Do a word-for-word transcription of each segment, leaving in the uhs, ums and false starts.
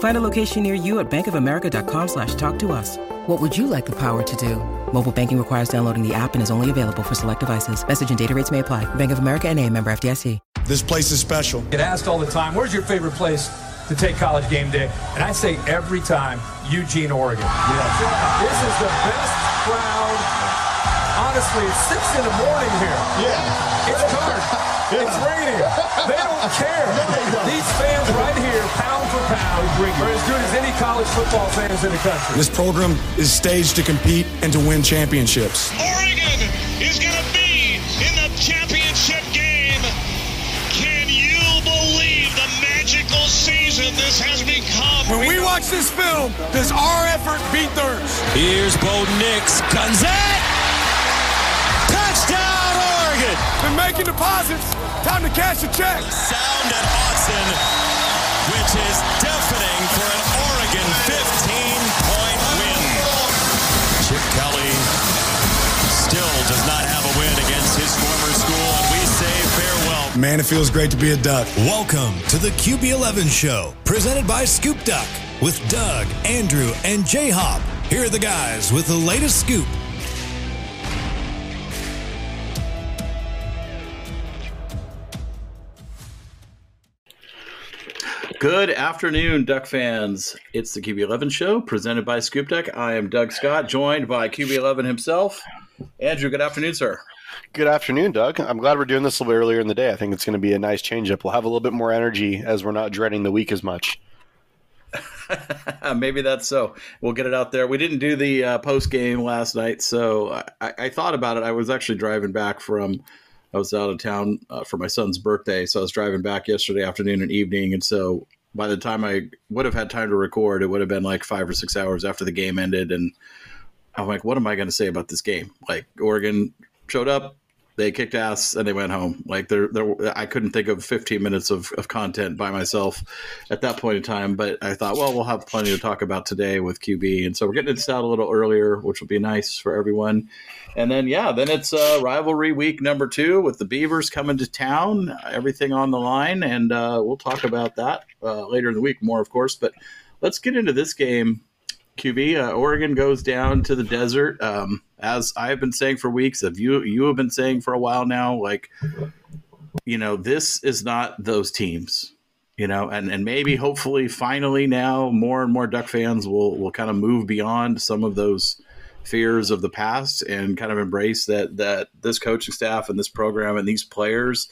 Find a location near you at bankofamerica.com slash talk to us. What would you like the power to do? Mobile banking requires downloading the app and is only available for select devices. Message and data rates may apply. Bank of America N A, member F D I C. This place is special. Get asked all the time, where's your favorite place to take college game day? And I say every time, Eugene, Oregon. Yeah. This is the best crowd. Honestly, it's six in the morning here. Yeah. It's dark. It's raining. They don't care. No, they don't. These fans right here, pound for pound, are as good as any college football fans in the country. This program is staged to compete and to win championships. Oregon is going to be in the championship game. Can you believe the magical season this has become? When we watch this film, does our effort beat theirs? Here's Bo Nix. Guns it. Touchdown. Been making deposits. Time to cash a check. Sound at Austin, which is deafening for an Oregon fifteen-point win. Chip Kelly still does not have a win against his former school, and we say farewell. Man, it feels great to be a Duck. Welcome to the Q B eleven Show, presented by Scoop Duck, with Doug, Andrew, and J-Hop. Here are the guys with the latest scoop. Good afternoon, Duck fans. It's the Q B eleven Show, presented by Scoop Duck. I am Doug Scott, joined by Q B eleven himself. Andrew, good afternoon, sir. Good afternoon, Doug. I'm glad we're doing this a little earlier in the day. I think it's going to be a nice change-up. We'll have a little bit more energy as we're not dreading the week as much. Maybe that's so. We'll get it out there. We didn't do the uh, post-game last night, so I-, I thought about it. I was actually driving back from... I was out of town uh, for my son's birthday, so I was driving back yesterday afternoon and evening, and so by the time I would have had time to record, it would have been like five or six hours after the game ended, and I'm like, what am I going to say about this game? Like, Oregon showed up, they kicked ass, and they went home. Like, there, I couldn't think of fifteen minutes of, of content by myself at that point in time, but I thought, well, we'll have plenty to talk about today with Q B, and so we're getting this out a little earlier, which will be nice for everyone. And then, yeah, then it's uh, rivalry week number two with the Beavers coming to town, everything on the line, and uh, we'll talk about that uh, later in the week more, of course. But let's get into this game, Q B. Uh, Oregon goes down to the desert. Um, as I've been saying for weeks, if you you have been saying for a while now, like, you know, this is not those teams, you know, and, and maybe hopefully finally now more and more Duck fans will will kind of move beyond some of those fears of the past and kind of embrace that that this coaching staff and this program and these players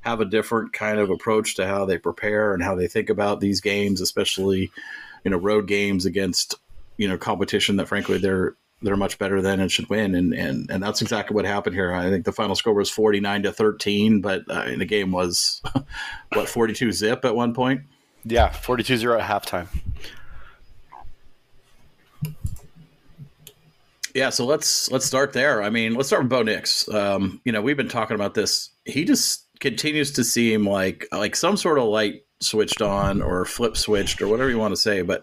have a different kind of approach to how they prepare and how they think about these games, especially, you know, road games against, you know, competition that frankly they're they're much better than and should win. And and and that's exactly what happened here. I think the final score was forty-nine to thirteen, but uh, the game was what, forty-two zip at one point? Yeah, forty-two zero at halftime. Yeah, so let's let's start there. I mean, let's start with Bo Nix. Um, you know, we've been talking about this. He just continues to seem like like some sort of light switched on or flip switched or whatever you want to say. But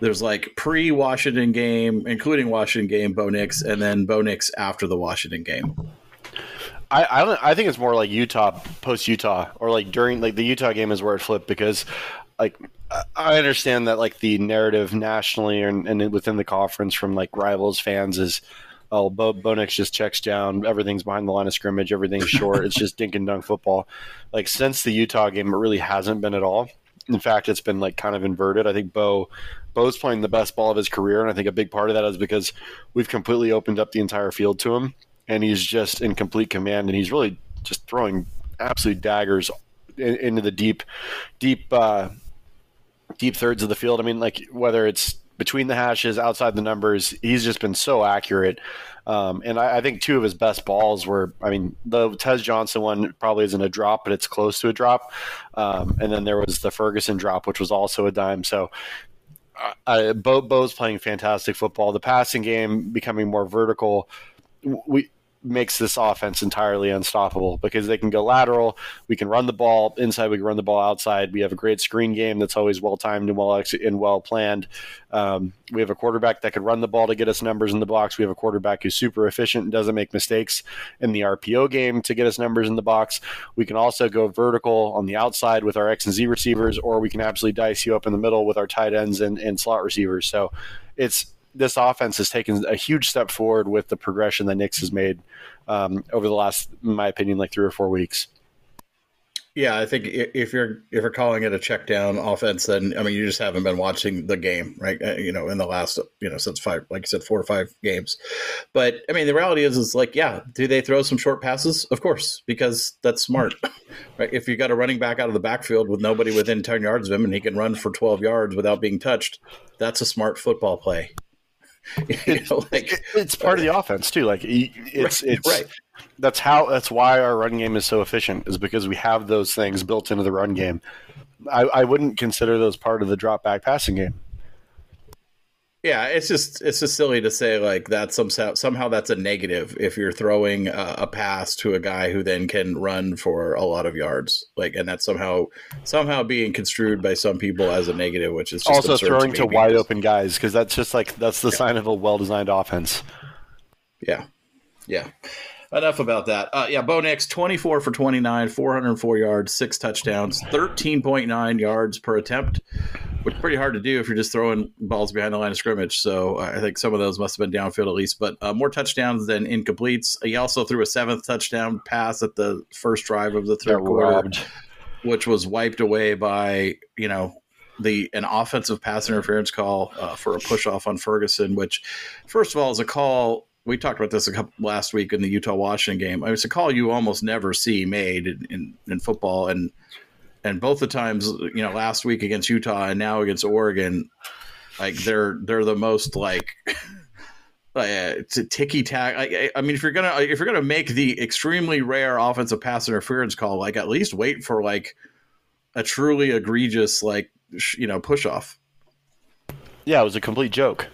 there's like pre-Washington game, including Washington game, Bo Nix, and then Bo Nix after the Washington game. I I, don't, I think it's more like Utah, post-Utah, or like during like the Utah game is where it flipped because – like I understand that like the narrative nationally and, and within the conference from like rivals fans is, oh, Bo, Bo Nix just checks down, everything's behind the line of scrimmage, everything's short, it's just dink and dunk football. Like since the Utah game, it really hasn't been at all. In fact, it's been like kind of inverted. I think Bo Bo's playing the best ball of his career, and I think a big part of that is because we've completely opened up the entire field to him, and he's just in complete command, and he's really just throwing absolute daggers in, into the deep, deep, uh, deep thirds of the field. I mean, like, whether it's between the hashes, outside the numbers, he's just been so accurate. Um, and I, I think two of his best balls were, I mean, the Tez Johnson one probably isn't a drop, but it's close to a drop. Um, and then there was the Ferguson drop, which was also a dime. So uh, Bo, Bo's playing fantastic football. The passing game becoming more vertical we, makes this offense entirely unstoppable because they can go lateral. We can run the ball inside. We can run the ball outside. We have a great screen game that's always well-timed and well ex- and well-planned. Um, we have a quarterback that could run the ball to get us numbers in the box. We have a quarterback who's super efficient and doesn't make mistakes in the R P O game to get us numbers in the box. We can also go vertical on the outside with our X and Z receivers, or we can absolutely dice you up in the middle with our tight ends and, and slot receivers. So it's this offense has taken a huge step forward with the progression that Nix has made um, over the last, in my opinion, like three or four weeks. Yeah, I think if you're if you're calling it a check down offense, then, I mean, you just haven't been watching the game, right? You know, in the last, you know, since five, like you said, four or five games. But, I mean, the reality is, is like, yeah, do they throw some short passes? Of course, because that's smart, right? If you got a running back out of the backfield with nobody within ten yards of him and he can run for twelve yards without being touched, that's a smart football play. You know, like, it's part of the offense too. Like it's, right, it's right. That's how, that's why our run game is so efficient, is because we have those things built into the run game. I, I wouldn't consider those part of the drop back passing game. Yeah. It's just, it's just silly to say like that somehow, somehow that's a negative. If you're throwing a, a pass to a guy who then can run for a lot of yards, like, and that's somehow, somehow being construed by some people as a negative, which is just also throwing to, to wide open guys. Cause that's just like, that's the yeah. sign of a well-designed offense. Yeah. Yeah. Enough about that. Uh, yeah. Bo Nix, twenty-four for twenty-nine, four hundred four yards, six touchdowds, thirteen point nine yards per attempt. Which is pretty hard to do if you're just throwing balls behind the line of scrimmage. So I think some of those must have been downfield at least, but uh, more touchdowns than incompletes. He also threw a seventh touchdown pass at the first drive of the third quarter, robbed. which was wiped away by, you know, the an offensive pass interference call uh, for a push off on Ferguson, which first of all is a call. We talked about this a couple last week in the Utah Washington game. I mean, it's a call you almost never see made in, in, in football. And, And both the times, you know, last week against Utah and now against Oregon, like they're they're the most like uh, ticky tack. I, I mean, if you're gonna if you're gonna make the extremely rare offensive pass interference call, like at least wait for like a truly egregious like sh- you know push off. Yeah, it was a complete joke.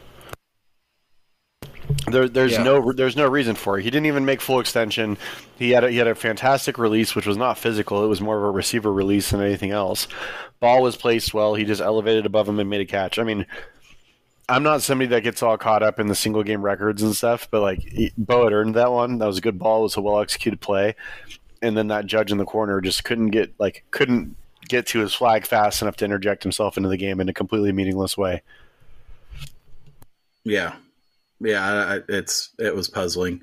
There, there's yeah. no, there's no reason for it. He didn't even make full extension. He had, a, he had a fantastic release, which was not physical. It was more of a receiver release than anything else. Ball was placed well. He just elevated above him and made a catch. I mean, I'm not somebody that gets all caught up in the single game records and stuff, but like he, Bo had earned that one. That was a good ball. It was a well executed play, and then that judge in the corner just couldn't get like couldn't get to his flag fast enough to interject himself into the game in a completely meaningless way. Yeah. Yeah, it's it was puzzling.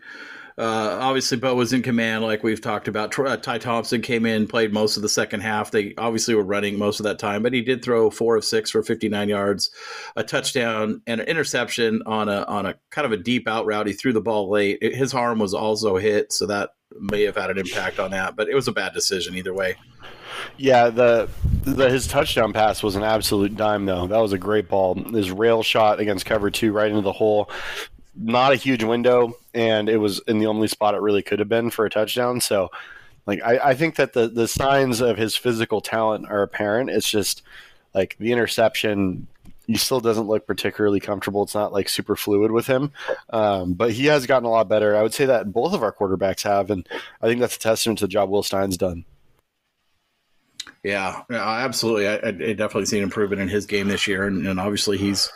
Uh, obviously, Bo was in command, like we've talked about. Ty Thompson came in, played most of the second half. They obviously were running most of that time, but he did throw four of six for fifty-nine yards, a touchdown, and an interception on a on a kind of a deep out route. He threw the ball late. It, his arm was also hit, so that may have had an impact on that. But it was a bad decision either way. Yeah, the, the his touchdown pass was an absolute dime, though. That was a great ball. His rail shot against cover two right into the hole. Not a huge window, and it was in the only spot it really could have been for a touchdown. So, like, I, I think that the, the signs of his physical talent are apparent. It's just, like, the interception, he still doesn't look particularly comfortable. It's not, like, super fluid with him. Um, but he has gotten a lot better. I would say that both of our quarterbacks have, and I think that's a testament to the job Will Stein's done. Yeah, absolutely. I, I definitely see an improvement in his game this year, and, and obviously he's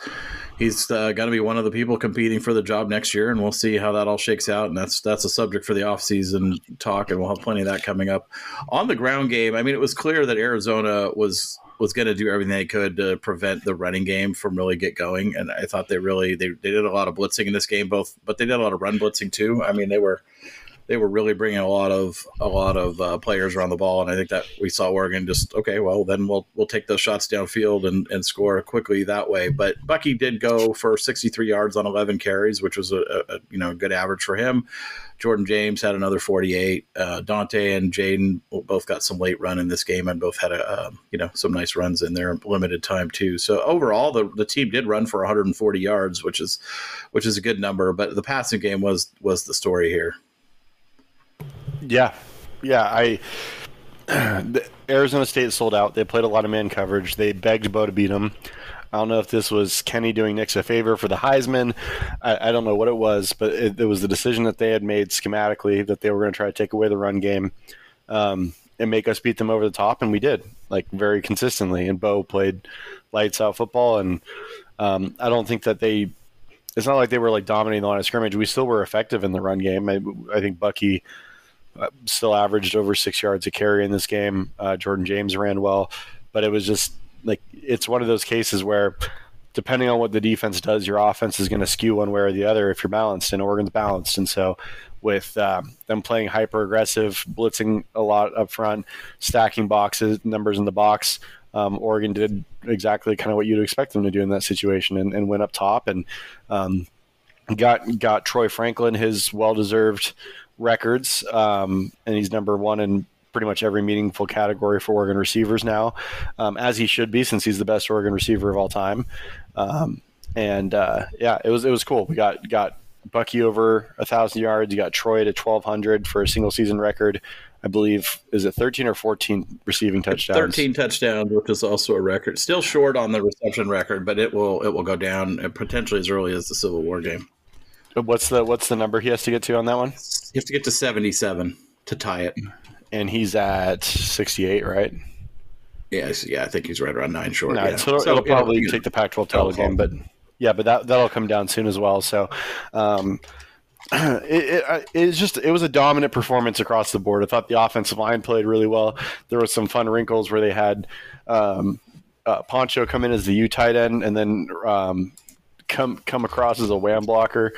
he's uh, going to be one of the people competing for the job next year, and we'll see how that all shakes out. And that's that's a subject for the offseason talk, and we'll have plenty of that coming up. On the ground game, I mean, it was clear that Arizona was was going to do everything they could to prevent the running game from really get going, and I thought they really they, they did a lot of blitzing in this game, both, but they did a lot of run blitzing too. I mean, they were they were really bringing a lot of a lot of uh, players around the ball, and I think that we saw Oregon just okay. Well, then we'll we'll take those shots downfield and, and score quickly that way. But Bucky did go for sixty-three yards on eleven carries, which was a, a you know good average for him. Jordan James had another forty-eight. Uh, Dante and Jaden both got some late run in this game, and both had a um, you know some nice runs in their limited time too. So overall, the the team did run for one hundred forty yards, which is which is a good number. But the passing game was was the story here. Yeah, yeah. I Arizona State sold out. They played a lot of man coverage. They begged Bo to beat them. I don't know if this was Kenny doing Nix a favor for the Heisman. I, I don't know what it was, but it, it was the decision that they had made schematically that they were going to try to take away the run game um, and make us beat them over the top, and we did, like, very consistently. And Bo played lights-out football, and um, I don't think that they – it's not like they were, like, dominating the line of scrimmage. We still were effective in the run game. I, I think Bucky still averaged over six yards a carry in this game. Uh, Jordan James ran well, but it was just – like, it's one of those cases where depending on what the defense does, your offense is going to skew one way or the other if you're balanced, and Oregon's balanced. And so with um, them playing hyper-aggressive, blitzing a lot up front, stacking boxes, numbers in the box, um, Oregon did exactly kind of what you'd expect them to do in that situation and, and went up top and um, got got Troy Franklin his well-deserved records, um, and he's number one in pretty much every meaningful category for Oregon receivers now, um, as he should be, since he's the best Oregon receiver of all time. Um, and uh, yeah, it was it was cool. We got got Bucky over a thousand yards. You got Troy to twelve hundred for a single season record. I believe, is it thirteen or fourteen receiving touchdowns? Thirteen touchdowns, which is also a record. Still short on the reception record, but it will it will go down potentially as early as the Civil War game. What's the what's the number he has to get to on that one? He has to get to seventy seven to tie it. And he's at sixty-eight, right? Yes, yeah, I think he's right around nine short. Nine, yeah. So it'll, so it'll probably it'll, take the Pac twelve title game, but yeah, but that that'll come down soon as well. So um, it, it it's just it was a dominant performance across the board. I thought the offensive line played really well. There were some fun wrinkles where they had um, uh, Poncho come in as the U tight end and then um, come come across as a wham blocker.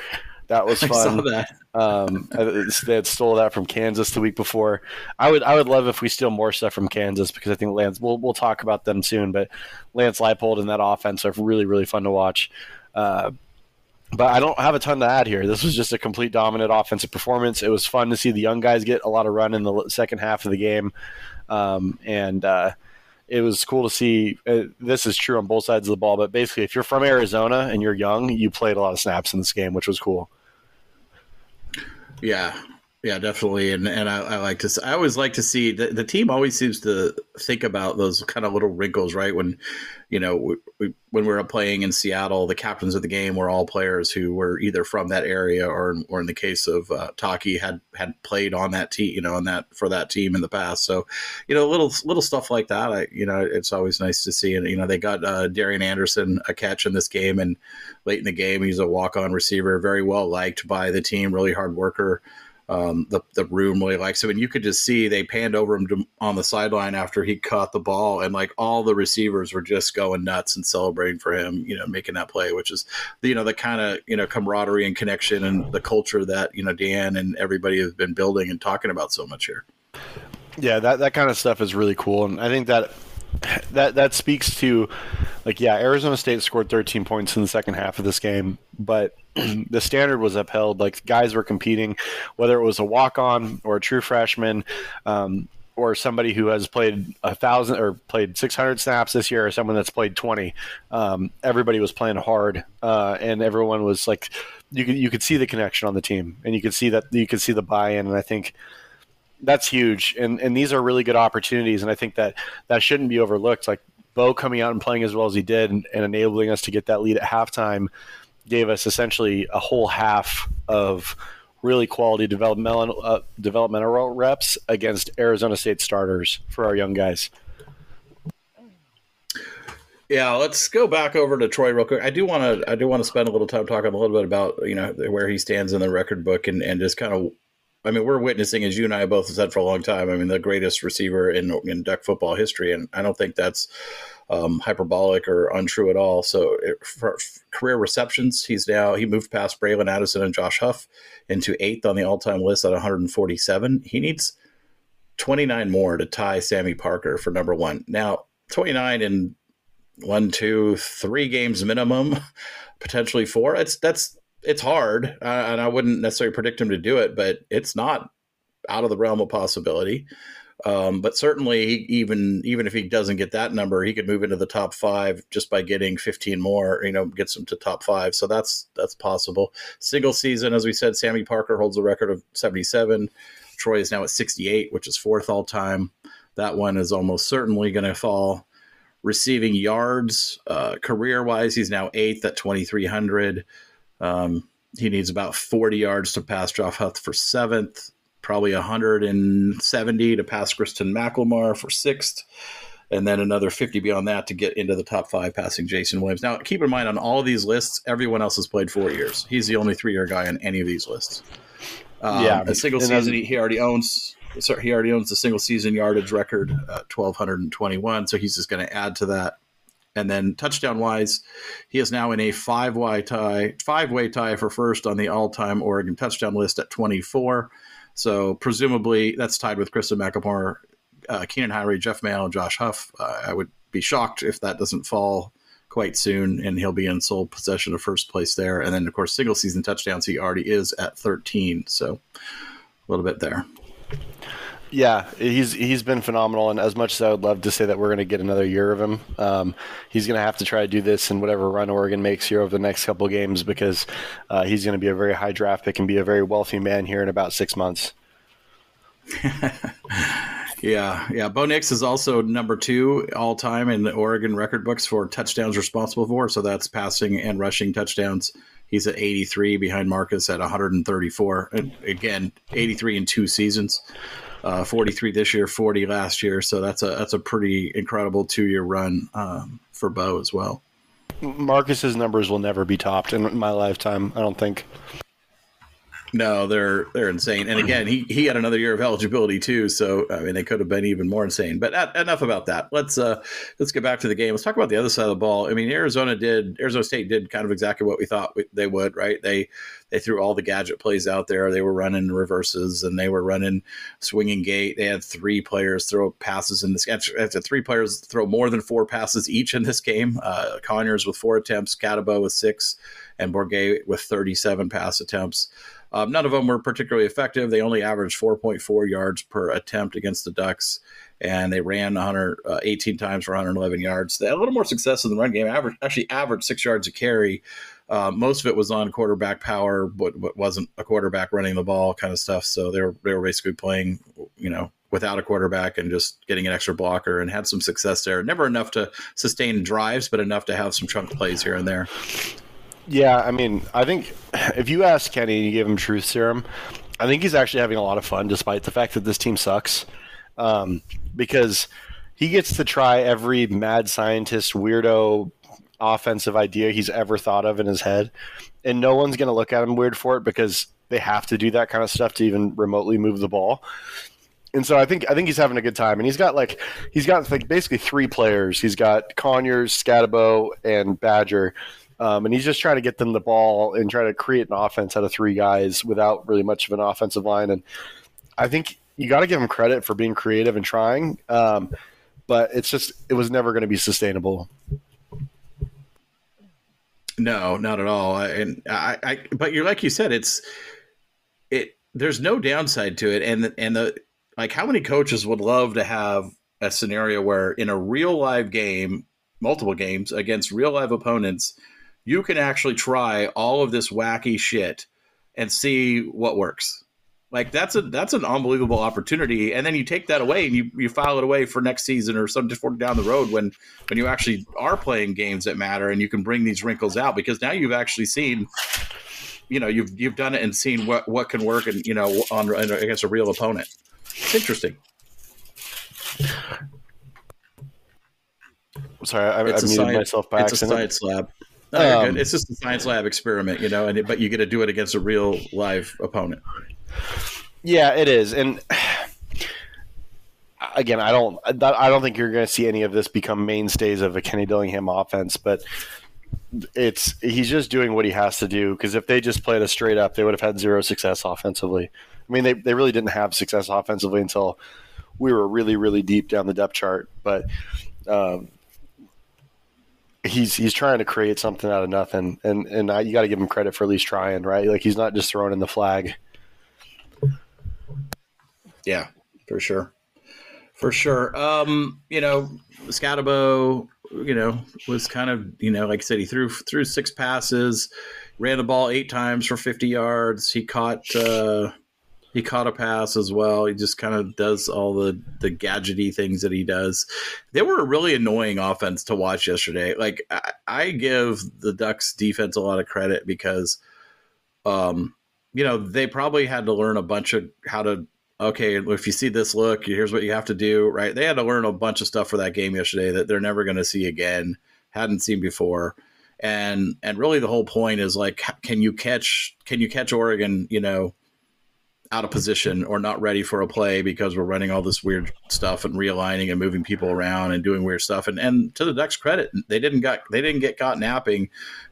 That was fun. I saw that. Um, they had stole that from Kansas the week before. I would I would love if we steal more stuff from Kansas, because I think Lance. We'll we'll talk about them soon, but Lance Leipold and that offense are really really fun to watch. Uh, but I don't have a ton to add here. This was just a complete dominant offensive performance. It was fun to see the young guys get a lot of run in the second half of the game, um, and uh, it was cool to see. Uh, this is true on both sides of the ball, but basically, if you're from Arizona and you're young, you played a lot of snaps in this game, which was cool. Yeah, yeah, definitely, and and I, I like to. I always like to see the, the team always seems to think about those kind of little wrinkles, right? When, you know, we, we, when we were playing in Seattle, the captains of the game were all players who were either from that area or, or in the case of uh, Taki, had had played on that team, you know, on that for that team in the past. So, you know, little little stuff like that. I, you know, it's always nice to see. And you know, they got uh, Darian Anderson a catch in this game, and late in the game, he's a walk-on receiver, very well liked by the team, really hard worker. Um, the the room really likes him, and you could just see they panned over him to, on the sideline after he caught the ball, and like all the receivers were just going nuts and celebrating for him, you know, making that play, which is you know the kind of you know camaraderie and connection and the culture that you know Dan and everybody have been building and talking about so much here. Yeah, that that kind of stuff is really cool, and I think that that that speaks to like yeah, Arizona State scored thirteen points in the second half of this game, but the standard was upheld. Like, guys were competing, whether it was a walk-on or a true freshman, um, or somebody who has played a thousand or played six hundred snaps this year, or someone that's played twenty. Um, everybody was playing hard, uh, and everyone was like, you could you could see the connection on the team, and you could see that you could see the buy-in, and I think that's huge. And and these are really good opportunities, and I think that that shouldn't be overlooked. Like, Bo coming out and playing as well as he did, and, and enabling us to get that lead at halftime, gave us essentially a whole half of really quality developmental uh, developmental reps against Arizona State starters for our young guys. Yeah, let's go back over to Troy real quick. I do want to I do want to spend a little time talking a little bit about you know where he stands in the record book and and just kind of. I mean, we're witnessing, as you and I both have said for a long time, I mean, the greatest receiver in, in Duck football history, and I don't think that's um, hyperbolic or untrue at all. So it, for, career receptions. He's now he moved past Braylon Addison and Josh Huff into eighth on the all-time list at one hundred forty-seven. He needs twenty-nine more to tie Sammy Parker for number one. Now, twenty-nine in one, two, three games minimum, potentially four. It's that's it's hard, uh, and I wouldn't necessarily predict him to do it, but it's not out of the realm of possibility. Um, but certainly, even even if he doesn't get that number, he could move into the top five just by getting fifteen more. You know, gets him to top five, so that's that's possible. Single season, as we said, Sammy Parker holds a record of seventy-seven. Troy is now at sixty-eight, which is fourth all time. That one is almost certainly going to fall. Receiving yards, uh, career wise, he's now eighth at twenty-three hundred. Um, he needs about forty yards to pass Jeff Huth for seventh. Probably one hundred seventy to pass Kristen McElmar for sixth, and then another fifty beyond that to get into the top five passing Jason Williams. Now, keep in mind, on all of these lists, everyone else has played four years. He's the only three-year guy on any of these lists. Um, yeah, a single season, he already owns. Sorry, he already owns the single season yardage record, uh, one thousand two hundred twenty-one. So he's just going to add to that. And then touchdown-wise, he is now in a five-way tie, five-way tie for first on the all-time Oregon touchdown list at twenty-four. So presumably that's tied with Kristen McAmore, uh, Keenan Hyrie, Jeff Mayo, and Josh Huff. Uh, I would be shocked if that doesn't fall quite soon, and he'll be in sole possession of first place there. And then, of course, single season touchdowns, he already is at thirteen. So a little bit there. Yeah, he's he's been phenomenal, and as much as I would love to say that we're going to get another year of him, um, he's going to have to try to do this in whatever run Oregon makes here over the next couple of games, because uh, he's going to be a very high draft pick and be a very wealthy man here in about six months. yeah, yeah. Bo Nix is also number two all time in the Oregon record books for touchdowns responsible for, so that's passing and rushing touchdowns. He's at eighty-three behind Marcus at one hundred thirty-four, and again, eighty-three in two seasons. Uh, forty-three this year, forty last year. So that's a that's a pretty incredible two-year run um, for Bo as well. Marcus's numbers will never be topped in my lifetime, I don't think. No, they're they're insane. And again, he he had another year of eligibility too. So I mean, they could have been even more insane. But uh, enough about that. Let's uh let's get back to the game. Let's talk about the other side of the ball. I mean, Arizona did Arizona State did kind of exactly what we thought we, they would, right? They. They threw all the gadget plays out there. They were running reverses, and they were running swinging gate. They had three players throw passes in this game. After three players throw more than four passes each in this game. Uh, Conyers with four attempts, Scattebo with six, and Bourget with thirty-seven pass attempts. Um, none of them were particularly effective. They only averaged four point four yards per attempt against the Ducks, and they ran one hundred eighteen times for one hundred eleven yards. They had a little more success in the run game. Average, actually averaged six yards a carry. Uh, most of it was on quarterback power, but, but wasn't a quarterback running the ball kind of stuff. So they were they were basically playing, you know, without a quarterback and just getting an extra blocker, and had some success there. Never enough to sustain drives, but enough to have some chunk plays here and there. Yeah, I mean, I think if you ask Kenny and you give him truth serum, I think he's actually having a lot of fun, despite the fact that this team sucks, um, because he gets to try every mad scientist weirdo offensive idea he's ever thought of in his head, and no one's going to look at him weird for it, because they have to do that kind of stuff to even remotely move the ball. And so I think I think he's having a good time, and he's got like he's got like basically three players. He's got Conyers, Scattebo, and Badger, um, and he's just trying to get them the ball and try to create an offense out of three guys without really much of an offensive line. And I think you got to give him credit for being creative and trying, um, but it's just it was never going to be sustainable. No, not at all. And I, I, but you're like you said, it's it. There's no downside to it, and and the like. How many coaches would love to have a scenario where in a real live game, multiple games against real live opponents, you can actually try all of this wacky shit and see what works. Like that's a that's an unbelievable opportunity, and then you take that away and you, you file it away for next season or some just down the road when when you actually are playing games that matter, and you can bring these wrinkles out, because now you've actually seen, you know, you've you've done it and seen what, what can work, and you know, on against a real opponent. It's interesting. I'm sorry, I, I muted science, myself by it's accident. It's a science lab. No, um, you're good. It's just a science lab experiment, you know, and but you get to do it against a real live opponent. Yeah, it is, and again, I don't, I don't think you're going to see any of this become mainstays of a Kenny Dillingham offense. But it's he's just doing what he has to do, because if they just played a straight up, they would have had zero success offensively. I mean, they, they really didn't have success offensively until we were really, really deep down the depth chart. But um, he's he's trying to create something out of nothing, and and I, you got to give him credit for at least trying, right? Like, he's not just throwing in the flag. Yeah, for sure. For sure. Um, you know, Scattebo, you know, was kind of, you know, like I said, he threw threw six passes, ran the ball eight times for fifty yards. He caught uh, he caught a pass as well. He just kind of does all the, the gadgety things that he does. They were a really annoying offense to watch yesterday. Like, I, I give the Ducks defense a lot of credit because, um, you know, they probably had to learn a bunch of how to, okay, if you see this look, here's what you have to do, right? They had to learn a bunch of stuff for that game yesterday that they're never going to see again, hadn't seen before. And and really the whole point is, like, can you catch can you catch Oregon, you know, out of position or not ready for a play because we're running all this weird stuff and realigning and moving people around and doing weird stuff. And and to the Ducks' credit, they didn't got they didn't get caught napping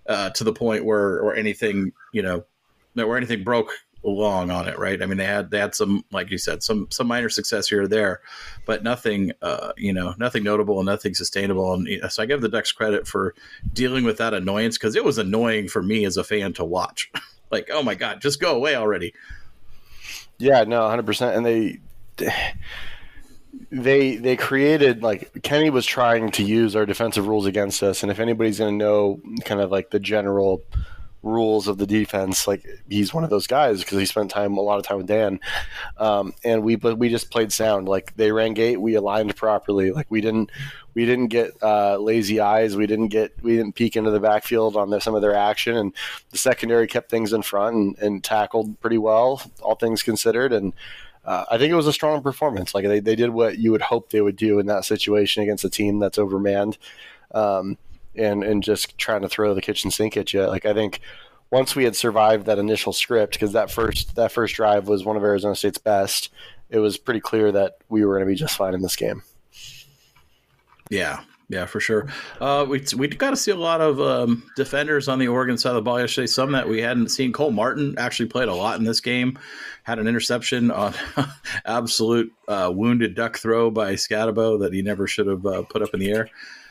uh, to the point where or anything, you know, where anything broke along on it, right? I mean, they had they had some, like you said, some some minor success here or there, but nothing, uh, you know, nothing notable and nothing sustainable. And you know, so I give the Ducks credit for dealing with that annoyance, because it was annoying for me as a fan to watch. Like, oh my God, just go away already. Yeah, no, one hundred percent. And they they they created, like, Kenny was trying to use our defensive rules against us, and if anybody's going to know kind of like the general rules of the defense, like, he's one of those guys, because he spent time a lot of time with Dan, um, and we but we just played sound. Like, they ran gate, we aligned properly. Like, we didn't we didn't get uh, lazy eyes. We didn't get we didn't peek into the backfield on the, some of their action, and the secondary kept things in front and, and tackled pretty well, all things considered. And uh, I think it was a strong performance. Like, they they did what you would hope they would do in that situation against a team that's overmanned. Um, And, and just trying to throw the kitchen sink at you. Like, I think once we had survived that initial script, because that first that first drive was one of Arizona State's best, it was pretty clear that we were going to be just fine in this game. Yeah, yeah, for sure. Uh, we we got to see a lot of um, defenders on the Oregon side of the ball yesterday, some that we hadn't seen. Cole Martin actually played a lot in this game, had an interception on absolute uh, wounded duck throw by Scattebo that he never should have uh, put up in the air.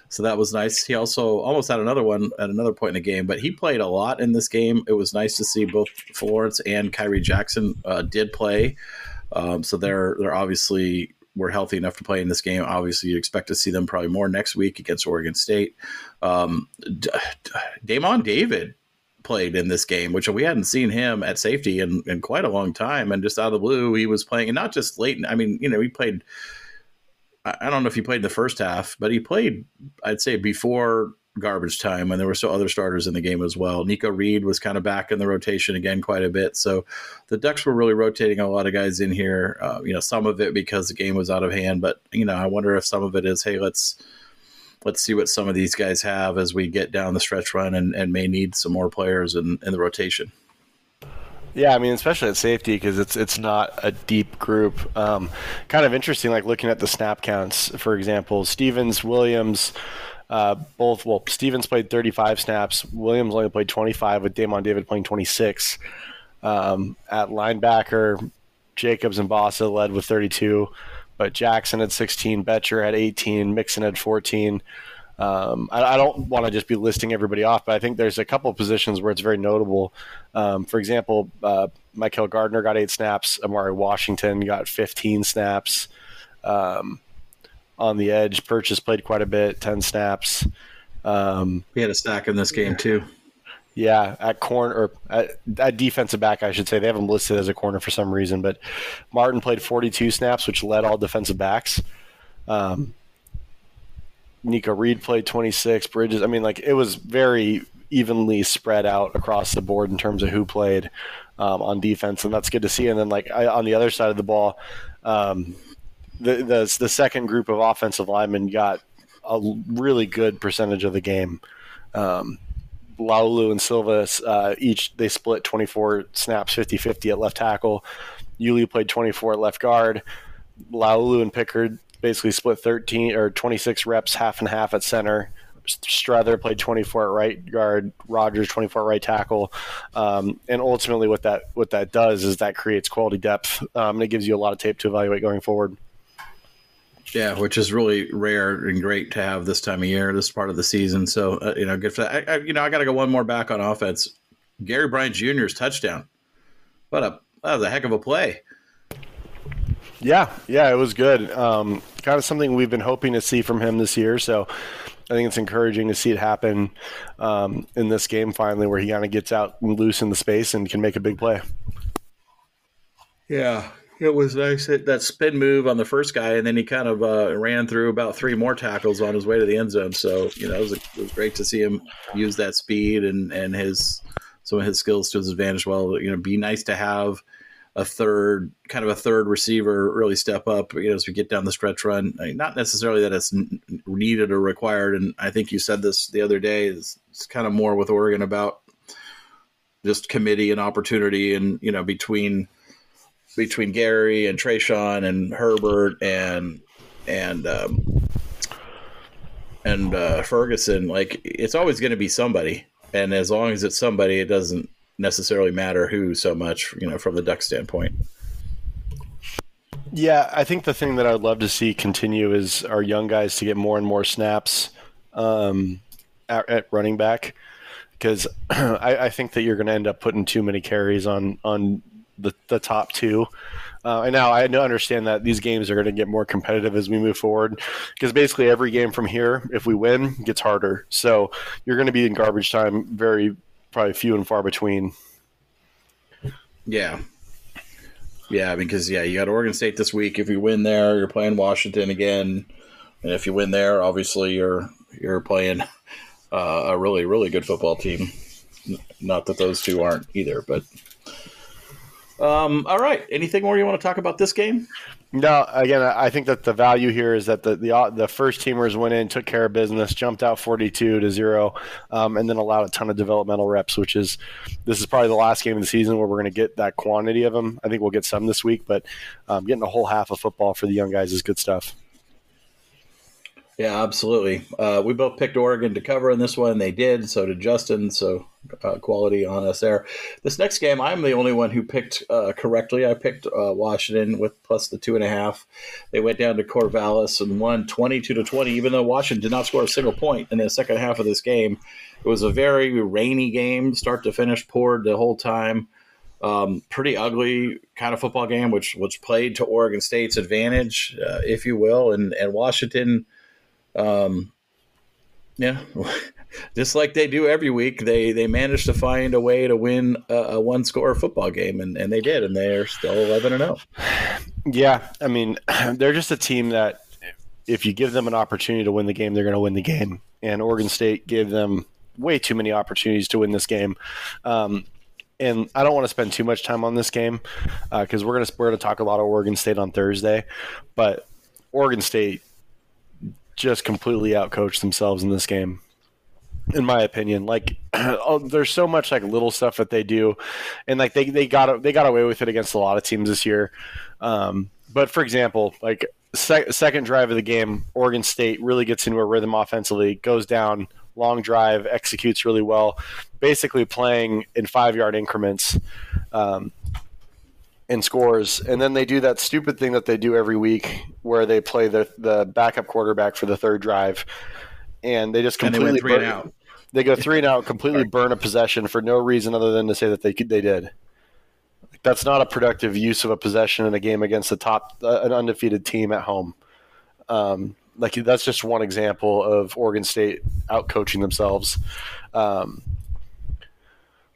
So that was nice. He also almost had another one at another point in the game, but he played a lot in this game. It was nice to see both Florence and Kyrie Jackson uh, did play. Um, so they're they're obviously were healthy enough to play in this game. Obviously, you expect to see them probably more next week against Oregon State. Um, D- D- Damon David played in this game, which we hadn't seen him at safety in, in quite a long time. And just out of the blue, he was playing, and not just late. I mean, you know, he played. I don't know if he played the first half, but he played, I'd say, before garbage time, and there were still other starters in the game as well. Nico Reed was kind of back in the rotation again quite a bit. So the Ducks were really rotating a lot of guys in here, uh, you know, some of it because the game was out of hand. But, you know, I wonder if some of it is, hey, let's let's see what some of these guys have as we get down the stretch run and, and may need some more players in, in the rotation. Yeah, I mean, especially at safety, because it's it's not a deep group. Um, kind of interesting, like, looking at the snap counts, for example. Stevens, Williams, uh, both – well, Stevens played thirty-five snaps. Williams only played twenty-five, with Damon David playing twenty-six. Um, at linebacker, Jacobs and Bossa led with thirty-two, but Jackson had sixteen, Betcher had eighteen, Mixon had fourteen. Um, I, I don't want to just be listing everybody off, but I think there's a couple of positions where it's very notable. Um, for example, uh, Michael Gardner got eight snaps. Amari Washington got fifteen snaps. Um, on the edge, Purchase played quite a bit, ten snaps. Um, we had a stack in this game too. Yeah, at corner or at, at defensive back, I should say. They have him listed as a corner for some reason, but Martin played forty-two snaps, which led all defensive backs. Um, Nico Reed played twenty-six, Bridges. I mean, like, it was very evenly spread out across the board in terms of who played um, on defense, and that's good to see. And then, like, I, on the other side of the ball, um, the, the the second group of offensive linemen got a really good percentage of the game. Um, Laulu and Silva, uh, each they split twenty-four snaps, fifty-fifty at left tackle. Yuli played twenty-four at left guard. Laulu and Pickard basically split thirteen or twenty-six reps, half and half at center. Strether played twenty-four at right guard, Rogers twenty-four at right tackle, um, and ultimately what that what that does is that creates quality depth, um, and it gives you a lot of tape to evaluate going forward. Yeah, which is really rare and great to have this time of year, this part of the season. So uh, you know, good for that. I, I, you know, I got to go one more back on offense. Gary Bryant Junior's touchdown. What a that was a heck of a play. Yeah, yeah, it was good. Um, kind of something we've been hoping to see from him this year. So I think it's encouraging to see it happen um, in this game finally, where he kind of gets out and loose in the space and can make a big play. Yeah, it was nice. It, that spin move on the first guy, and then he kind of uh, ran through about three more tackles on his way to the end zone. So, you know, it was, a, it was great to see him use that speed and, and his some of his skills to his advantage. Well, you know, be nice to have a third, kind of a third receiver really step up, you know, as we get down the stretch run. I mean, not necessarily that it's needed or required. And I think you said this the other day, it's, it's kind of more with Oregon about just committee and opportunity. And, you know, between, between Gary and Trayshawn and Herbert and, and, um, and uh, Ferguson, like it's always going to be somebody. And as long as it's somebody, it doesn't necessarily matter who so much, you know, from the Duck standpoint. Yeah, I think the thing that I would love to see continue is our young guys to get more and more snaps um, at, at running back, because I, I think that you're going to end up putting too many carries on on the, the top two. Uh, and now I understand that these games are going to get more competitive as we move forward, because basically every game from here, if we win, gets harder. So you're going to be in garbage time very probably few and far between. Yeah. Yeah, I mean, because, yeah, you got Oregon State this week. If you win there, you're playing Washington again. And if you win there, obviously you're you're playing uh, a really, really good football team. Not that those two aren't either, but um, all right. Anything more you want to talk about this game? No, again, I think that the value here is that the the, the first teamers went in, took care of business, jumped out forty-two to zero, um, and then allowed a ton of developmental reps, which is this is probably the last game of the season where we're going to get that quantity of them. I think we'll get some this week, but um, getting a whole half of football for the young guys is good stuff. Yeah, absolutely. Uh, we both picked Oregon to cover in this one. They did. So did Justin. So uh, quality on us there. This next game, I'm the only one who picked uh, correctly. I picked uh, Washington with plus the two and a half. They went down to Corvallis and won twenty-two to twenty, even though Washington did not score a single point in the second half of this game. It was a very rainy game, start to finish, poured the whole time. Um, pretty ugly kind of football game, which, which played to Oregon State's advantage, uh, if you will. And, and Washington, Um, yeah, just like they do every week, they, they managed to find a way to win a, a one score football game, and, and they did, and they're still eleven and oh. Yeah, I mean, they're just a team that if you give them an opportunity to win the game, they're going to win the game. And Oregon State gave them way too many opportunities to win this game. Um, and I don't want to spend too much time on this game because uh, we're going to we're going to talk a lot of Oregon State on Thursday, but Oregon State just completely outcoached themselves in this game, in my opinion. Like, oh, there's so much like little stuff that they do, and like they they got they got away with it against a lot of teams this year. Um, but for example, like sec- second drive of the game, Oregon State really gets into a rhythm offensively, goes down, long drive, executes really well, basically playing in five yard increments. Um, and scores, and then they do that stupid thing that they do every week where they play the the backup quarterback for the third drive, and they just completely and they, went three burn, and out. They go three and out, completely burn a possession for no reason other than to say that they they did. That's not a productive use of a possession in a game against the top uh, an undefeated team at home. Um, like that's just one example of Oregon State outcoaching themselves. Um,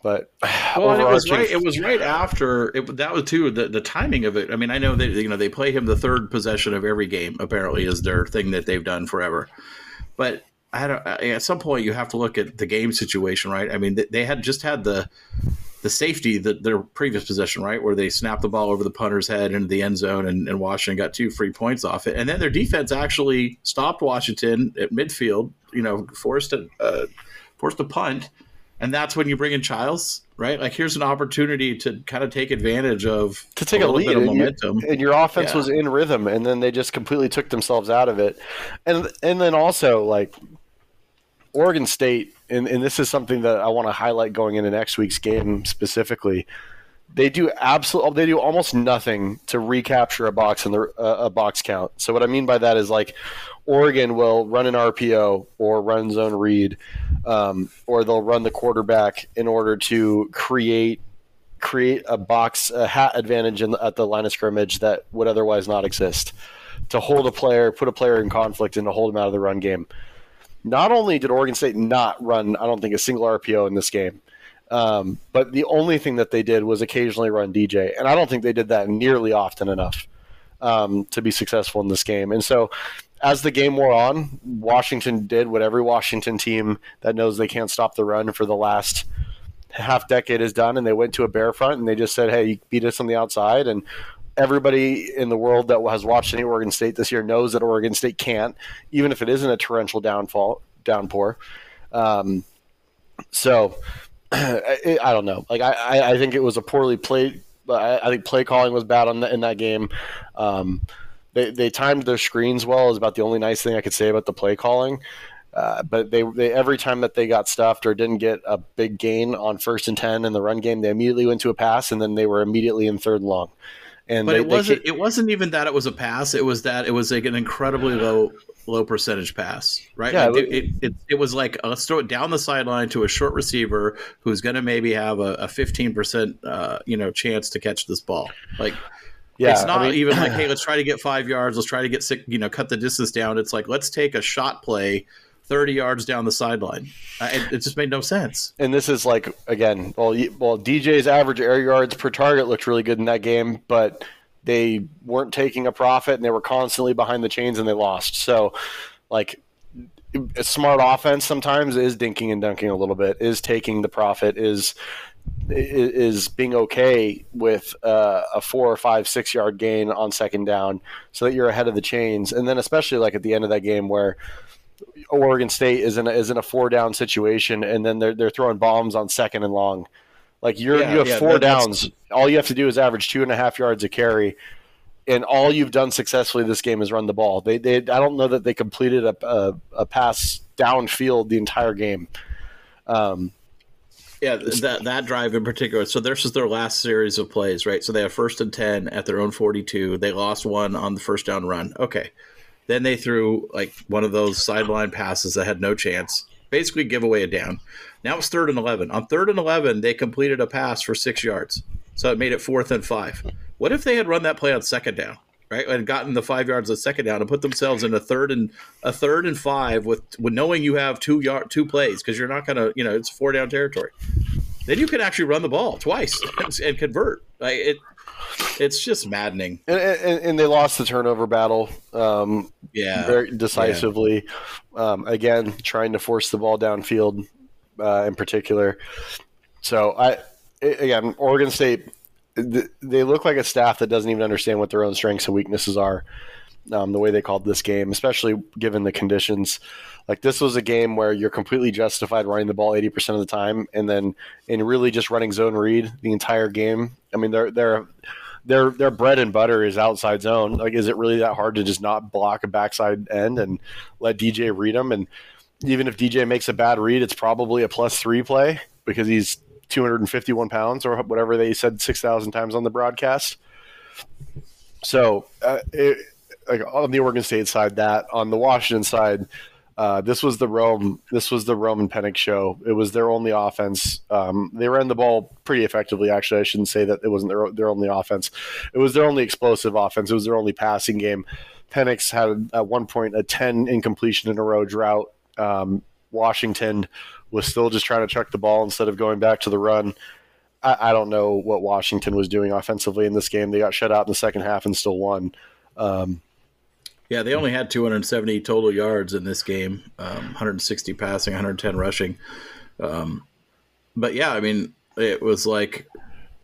But well, it was right. It was right after it, that was too the, the timing of it. I mean, I know that, you know, they play him the third possession of every game. Apparently, is their thing that they've done forever. But I don't, at some point, you have to look at the game situation, right? I mean, they, they had just had the the safety that their previous possession, right, where they snapped the ball over the punter's head into the end zone, and, and Washington got two free points off it. And then their defense actually stopped Washington at midfield. You know, forced a uh, forced a punt. And that's when you bring in Childs, right? Like, here's an opportunity to kind of take advantage of to take a, a lead bit of momentum. And, you, and your offense yeah. was in rhythm, and then they just completely took themselves out of it. And and then also, like, Oregon State, and, and this is something that I want to highlight going into next week's game specifically. They do absolute. They do almost nothing to recapture a box in the uh, a box count. So what I mean by that is, like, Oregon will run an R P O or run zone read, um, or they'll run the quarterback in order to create create a box a hat advantage in, at the line of scrimmage that would otherwise not exist, to hold a player, put a player in conflict, and to hold him out of the run game. Not only did Oregon State not run, I don't think, a single R P O in this game. Um, but the only thing that they did was occasionally run D J, and I don't think they did that nearly often enough um, to be successful in this game. And so as the game wore on, Washington did what every Washington team that knows they can't stop the run for the last half decade has done, and they went to a bear front, and they just said, hey, you beat us on the outside. And everybody in the world that has watched any Oregon State this year knows that Oregon State can't, even if it isn't a torrential downfall, downpour. Um, so – I, I don't know. Like I, I think it was a poorly played. I, I think play calling was bad on the, in that game. Um, they they timed their screens well is about the only nice thing I could say about the play calling. Uh, but they, they every time that they got stuffed or didn't get a big gain on first and ten in the run game, they immediately went to a pass, and then they were immediately in third and long. And but they, it wasn't. It wasn't even that it was a pass. It was that it was like an incredibly low low percentage pass, right? Yeah, like it, it, it, it was like a, let's throw it down the sideline to a short receiver who's going to maybe have a, a fifteen percent uh, you know chance to catch this ball. Like, yeah, it's not I mean, even like, hey, let's try to get five yards. Let's try to get six. You know, cut the distance down. It's like, let's take a shot play thirty yards down the sideline. Uh, it, it just made no sense. And this is like, again, well, well, D J's average air yards per target looked really good in that game, but they weren't taking a profit, and they were constantly behind the chains, and they lost. So, like, a smart offense sometimes is dinking and dunking a little bit, is taking the profit, is is being okay with uh, a four or five, six-yard gain on second down so that you're ahead of the chains. And then especially, like, at the end of that game where – Oregon State is in a, is in a four down situation, and then they're they're throwing bombs on second and long. Like you're yeah, you have yeah, four downs. All you have to do is average two and a half yards a carry, and all you've done successfully this game is run the ball. They they I don't know that they completed a a, a pass downfield the entire game. Um, yeah, that that drive in particular. So this is their last series of plays, right? So they have first and ten at their own forty-two. They lost one on the first down run. Okay. Then they threw like one of those sideline passes that had no chance, basically give away a down. Now it's third and eleven. On third and eleven, they completed a pass for six yards, so it made it fourth and five. What if they had run that play on second down, right, and gotten the five yards on second down and put themselves in a third and a third and five with, with knowing you have two yard two plays because you're not going to, you know, it's four down territory. Then you can actually run the ball twice and convert. Like it. It's just maddening, and, and, and they lost the turnover battle. Um, yeah, very decisively. Yeah. Um, again, trying to force the ball downfield, uh, in particular. So I, again, Oregon State, they look like a staff that doesn't even understand what their own strengths and weaknesses are. Um, the way they called this game, especially given the conditions, like this was a game where you're completely justified running the ball eighty percent of the time, and then in really just running zone read the entire game. I mean, their their their their bread and butter is outside zone. Like, is it really that hard to just not block a backside end and let D J read them? And even if D J makes a bad read, it's probably a plus three play because he's two hundred fifty-one pounds or whatever they said six thousand times on the broadcast. So uh, it. Like on the Oregon State side, that on the Washington side, uh, this was the Rome, this was the Roman Penix show. It was their only offense. Um, they ran the ball pretty effectively. Actually, I shouldn't say that it wasn't their their only offense. It was their only explosive offense. It was their only passing game. Penix had at one point a ten incompletion in a row drought. Um, Washington was still just trying to chuck the ball instead of going back to the run. I, I don't know what Washington was doing offensively in this game. They got shut out in the second half and still won. Um, Yeah, they only had two hundred seventy total yards in this game, um, one hundred sixty passing, one hundred ten rushing. Um, but, yeah, I mean, it was like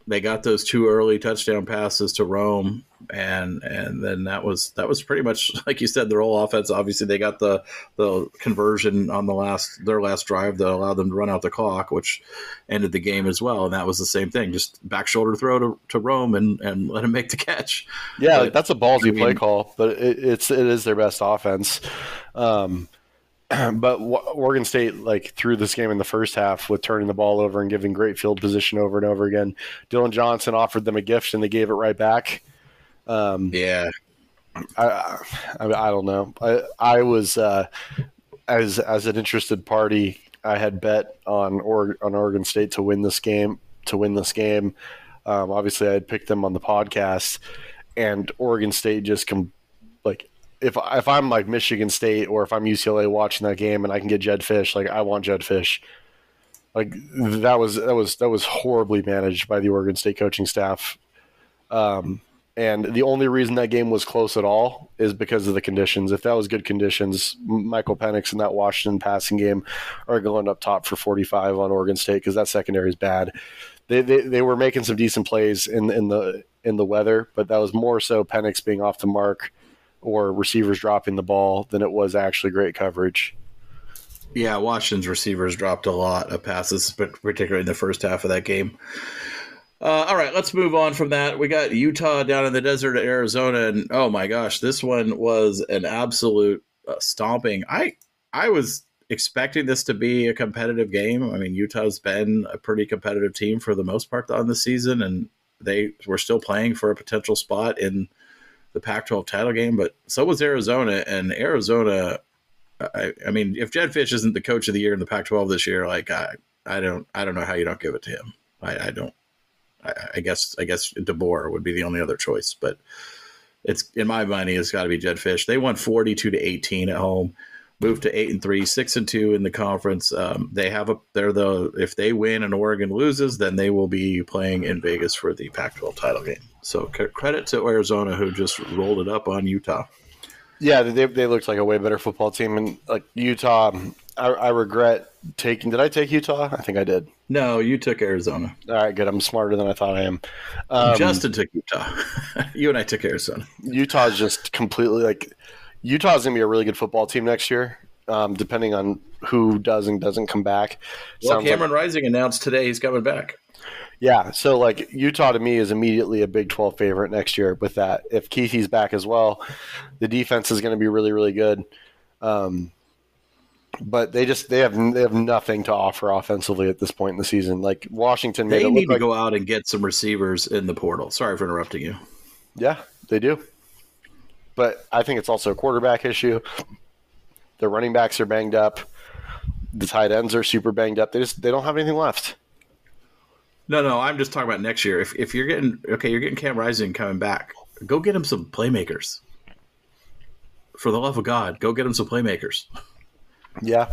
they got those two early touchdown passes to Rome, and and then that was that was pretty much, like you said, their whole offense. Obviously, they got the the conversion on the last their last drive that allowed them to run out the clock, which ended the game as well, and that was the same thing, just back shoulder throw to, to Rome and, and let him make the catch. Yeah, but, like, that's a ballsy I mean, play call, but it, it's it is their best offense. Um, But Oregon State, like, threw this game in the first half with turning the ball over and giving great field position over and over again. Dylan Johnson offered them a gift, and they gave it right back. Um, yeah. I, I I don't know. I I was uh, as as an interested party. I had bet on or- on Oregon State to win this game. To win this game, um, obviously I had picked them on the podcast, and Oregon State just com- like if if I'm like Michigan State or if I'm U C L A watching that game and I can get Jed Fisch, like I want Jed Fisch. Like that was that was that was horribly managed by the Oregon State coaching staff. Um, And the only reason that game was close at all is because of the conditions. If that was good conditions, Michael Penix and that Washington passing game are going up top for forty-five on Oregon State because that secondary is bad. They, they they were making some decent plays in in the in the weather, but that was more so Penix being off the mark or receivers dropping the ball than it was actually great coverage. Yeah, Washington's receivers dropped a lot of passes, but particularly in the first half of that game. Uh, all right, let's move on from that. We got Utah down in the desert at Arizona, and oh my gosh, this one was an absolute uh, stomping. I I was expecting this to be a competitive game. I mean, Utah's been a pretty competitive team for the most part on the season, and they were still playing for a potential spot in the Pac twelve title game, but so was Arizona, and Arizona, I, I mean, if Jed Fisch isn't the coach of the year in the Pac twelve this year, like I, I don't I don't know how you don't give it to him. I, I don't. I guess I guess DeBoer would be the only other choice, but it's in my mind it's got to be Jed Fisch. They won forty-two to eighteen at home, moved to eight and three, six and two in the conference. Um, they have a they're the if they win and Oregon loses, then they will be playing in Vegas for the Pac twelve title game. So c- credit to Arizona who just rolled it up on Utah. Yeah, they they looked like a way better football team, and like Utah, I, I regret taking. Did I take Utah? I think I did. No, you took Arizona. All right, good. I'm smarter than I thought I am. Um, Justin took Utah. You and I took Arizona. Utah's just completely like Utah's gonna be a really good football team next year, um, depending on who does and doesn't come back. Well, Sounds Cameron like, Rising announced today he's coming back. Yeah, so like Utah to me is immediately a Big twelve favorite next year with that. If Keithy's back as well, the defense is going to be really, really good. Um, but they just they have they have nothing to offer offensively at this point in the season. Like Washington, made they it need look to like, go out and get some receivers in the portal. Sorry for interrupting you. Yeah, they do. But I think it's also a quarterback issue. The running backs are banged up. The tight ends are super banged up. They just they don't have anything left. No, no, I'm just talking about next year. If if you're getting okay, you're getting Cam Rising coming back. Go get him some playmakers. For the love of God, go get him some playmakers. Yeah.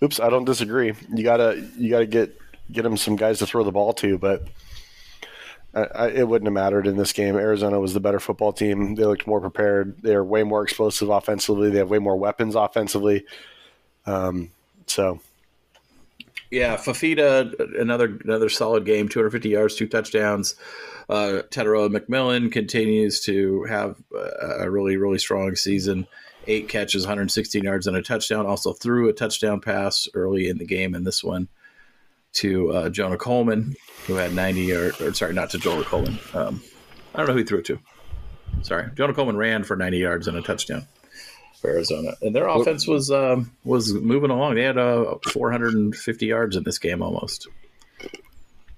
Oops, I don't disagree. You gotta you gotta get get him some guys to throw the ball to, but I, I, it wouldn't have mattered in this game. Arizona was the better football team. They looked more prepared. They're way more explosive offensively. They have way more weapons offensively. Um, so. Yeah, Fafita, another another solid game, two hundred fifty yards, two touchdowns. Uh, Teteroa McMillan continues to have a really, really strong season. Eight catches, one hundred sixteen yards and a touchdown. Also threw a touchdown pass early in the game in this one to uh, Jonah Coleman, who had ninety yards. Or sorry, not to Jonah Coleman. Um, I don't know who he threw it to. Sorry. Jonah Coleman ran for ninety yards and a touchdown. Arizona and their offense was um, was moving along. They had uh, four hundred fifty yards in this game almost.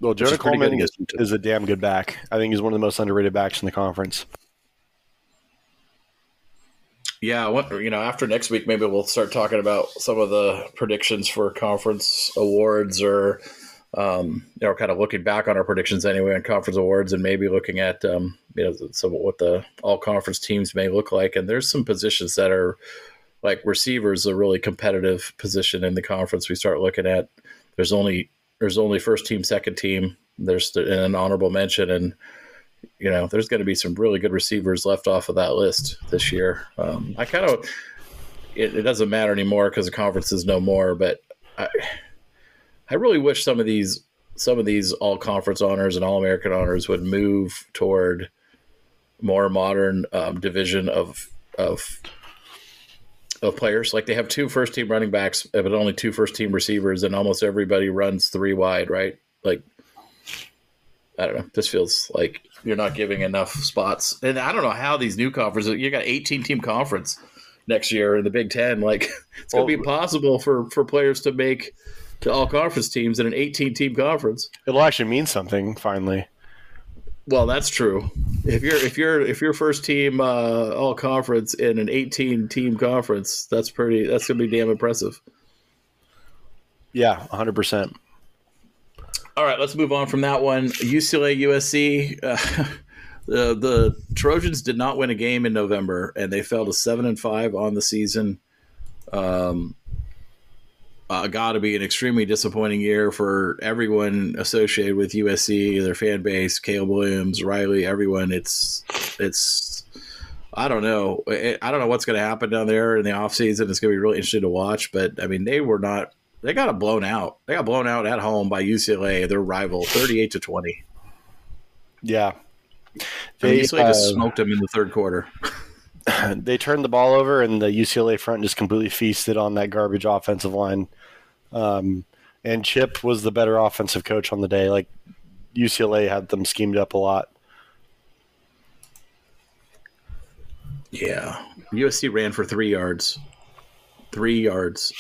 Well, Jonah Coleman is a damn good back. I think he's one of the most underrated backs in the conference. Yeah, I wonder, you know, after next week, maybe we'll start talking about some of the predictions for conference awards, or um, you know, kind of looking back on our predictions anyway on conference awards, and maybe looking at um, you know, some what the all conference teams may look like. And there's some positions that are like receivers, a really competitive position in the conference. We start looking at there's only there's only first team, second team. There's an honorable mention, and you know, there's going to be some really good receivers left off of that list this year. Um, I kind of it, it doesn't matter anymore because the conference is no more, but. I, I really wish some of these some of these all-conference honors and all-American honors would move toward more modern um, division of of of players. Like they have two first-team running backs, but only two first-team receivers, and almost everybody runs three wide, right? Like I don't know. This feels like you're not giving enough spots. And I don't know how these new conferences – you got eighteen-team conference next year in the Big Ten. Like, it's going to be impossible for, for players to make to all-conference teams in an eighteen-team conference. It'll actually mean something, finally. Well, that's true. If you're if you're if you're first team uh, all conference in an eighteen team conference, that's pretty. That's gonna be damn impressive. Yeah, a hundred percent. All right, let's move on from that one. U C L A, U S C. Uh, the the Trojans did not win a game in November, and they fell to seven and five on the season. Um, uh, got to be an extremely disappointing year for everyone associated with U S C, their fan base, Caleb Williams, Riley, everyone. It's, it's, I don't know. I don't know what's going to happen down there in the offseason. It's going to be really interesting to watch. But I mean, they were not, they got blown out. They got blown out at home by U C L A, their rival, thirty-eight to twenty. Yeah. They I mean, U C L A uh, just smoked them in the third quarter. They turned the ball over, and the U C L A front just completely feasted on that garbage offensive line. Um, and Chip was the better offensive coach on the day. Like, U C L A had them schemed up a lot. Yeah. U S C ran for three yards. Three yards.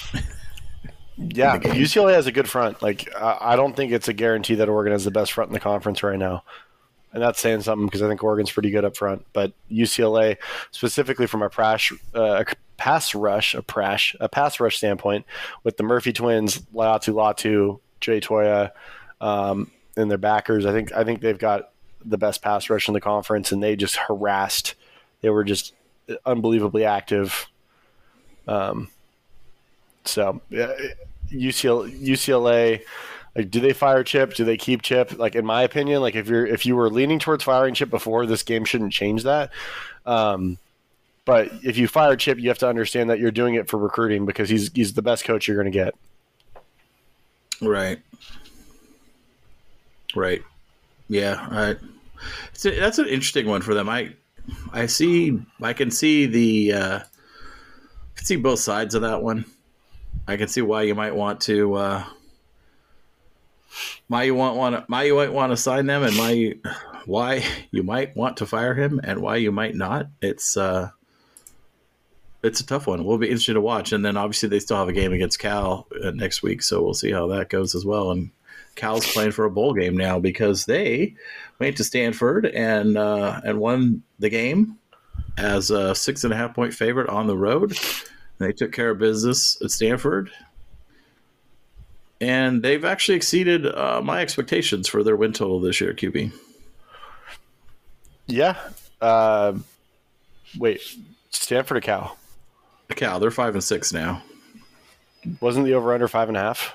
Yeah. U C L A has a good front. Like, I don't think it's a guarantee that Oregon has the best front in the conference right now. And that's saying something because I think Oregon's pretty good up front. But U C L A, specifically from a, prash, uh, a pass rush, a prash, a pass rush standpoint, with the Murphy twins, Latu Latu, Jay Toya, um, and their backers, I think I think they've got the best pass rush in the conference, and they just harassed. They were just unbelievably active. Um, so yeah, U C L A. Like, do they fire Chip? Do they keep Chip? Like, in my opinion, like if you're if you were leaning towards firing Chip before, this game shouldn't change that. Um, but if you fire Chip, you have to understand that you're doing it for recruiting because he's he's the best coach you're going to get. Right. Right. Yeah. Right. It's a, that's an interesting one for them. I I see. I can see the. Uh, I can see both sides of that one. I can see why you might want to. Uh, Why you want want why you might want to sign them, and why you, why you might want to fire him, and why you might not. It's uh, it's a tough one. We'll be interested to watch, and then obviously they still have a game against Cal uh, next week, so we'll see how that goes as well. And Cal's playing for a bowl game now because they went to Stanford and uh, and won the game as a six and a half point favorite on the road. And they took care of business at Stanford. And they've actually exceeded uh, my expectations for their win total this year, Q B. Yeah. Uh, wait, Stanford or Cal? Cal, they're five and six now. Wasn't the over under five and a half?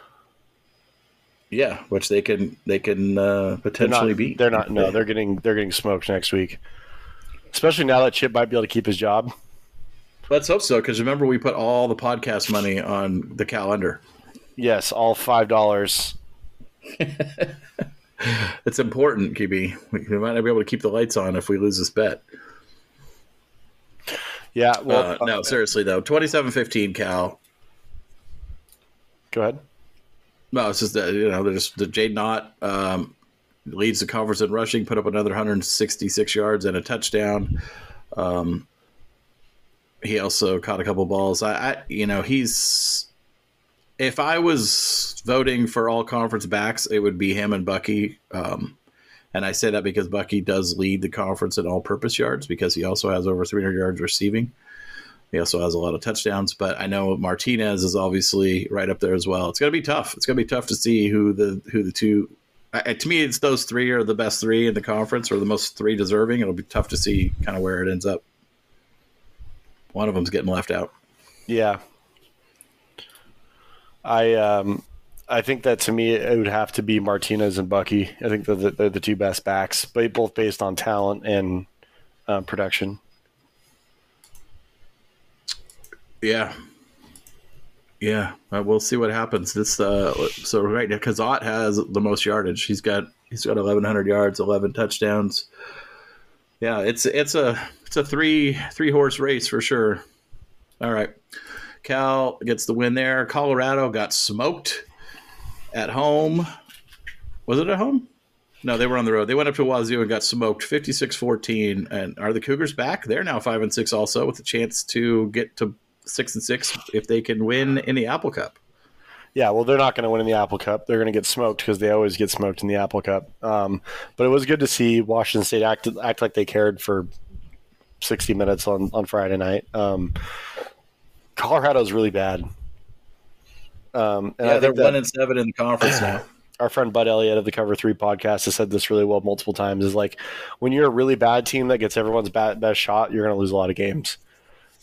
Yeah, which they can they can uh, potentially they're not, beat. They're not. No, they're getting they're getting smoked next week. Especially now that Chip might be able to keep his job. Let's hope so, because remember we put all the podcast money on the Cal under. Yes, all five dollars. It's important, Q B. We might not be able to keep the lights on if we lose this bet. Yeah. Well, uh, no, uh, seriously, though. twenty-seven fifteen, Cal. Go ahead. No, it's just that, you know, there's the Jaden Knott um, leads the conference in rushing, put up another one hundred sixty-six yards and a touchdown. Um, he also caught a couple balls. I, I you know, he's. If I was voting for all conference backs, it would be him and Bucky. Um, and I say that because Bucky does lead the conference in all-purpose yards because he also has over three hundred yards receiving. He also has a lot of touchdowns. But I know Martinez is obviously right up there as well. It's going to be tough. It's going to be tough to see who the who the two I, – to me, it's those three are the best three in the conference or the most three deserving. It'll be tough to see kind of where it ends up. One of them's getting left out. Yeah. I um, I think that to me it would have to be Martinez and Bucky. I think they're the, they're the two best backs, but both based on talent and uh, production. Yeah, yeah. Uh, we'll see what happens. This uh, so right now, Kazat has the most yardage. He's got he's got eleven hundred yards, eleven touchdowns. Yeah, it's it's a it's a three three horse race for sure. All right. Cal gets the win there. Colorado got smoked at home. Was it at home? No, they were on the road. They went up to Wazoo and got smoked fifty-six fourteen. And are the Cougars back? They're now five and six also, with a chance to get to six and six if they can win in the Apple Cup. Yeah, well, they're not going to win in the Apple Cup. They're going to get smoked because they always get smoked in the Apple Cup. Um, but it was good to see Washington State act, act like they cared for sixty minutes on, on Friday night. Um, Colorado's really bad. Um, and yeah, I think they're one and seven in the conference now. Our friend Bud Elliott of the Cover Three podcast has said this really well multiple times, is like, when you're a really bad team that gets everyone's bad, best shot, you're going to lose a lot of games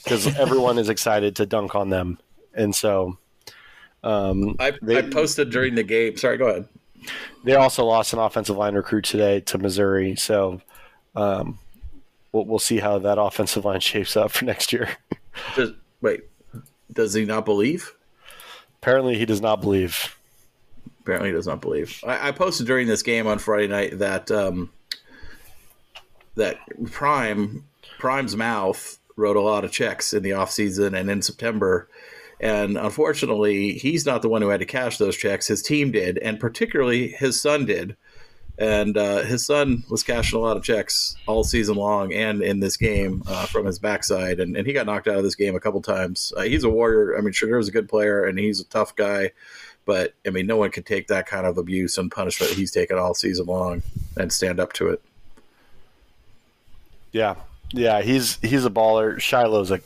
because everyone is excited to dunk on them. And so um, I, they, I posted during the game. Sorry, go ahead. They also lost an offensive line recruit today to Missouri. So um, we'll, we'll see how that offensive line shapes up for next year. Does, wait, does he not believe? Apparently he does not believe. Apparently does not believe. I, I posted during this game on Friday night that um, that Prime Prime's mouth wrote a lot of checks in the offseason and in September, and unfortunately, he's not the one who had to cash those checks. His team did, and particularly his son did. And uh, his son was cashing a lot of checks all season long and in this game uh, from his backside, and, and he got knocked out of this game a couple times. Uh, he's a warrior. I mean, Shadir's a good player, and he's a tough guy. But, I mean, no one can take that kind of abuse and punishment he's taken all season long and stand up to it. Yeah. Yeah, he's he's a baller. Shiloh's a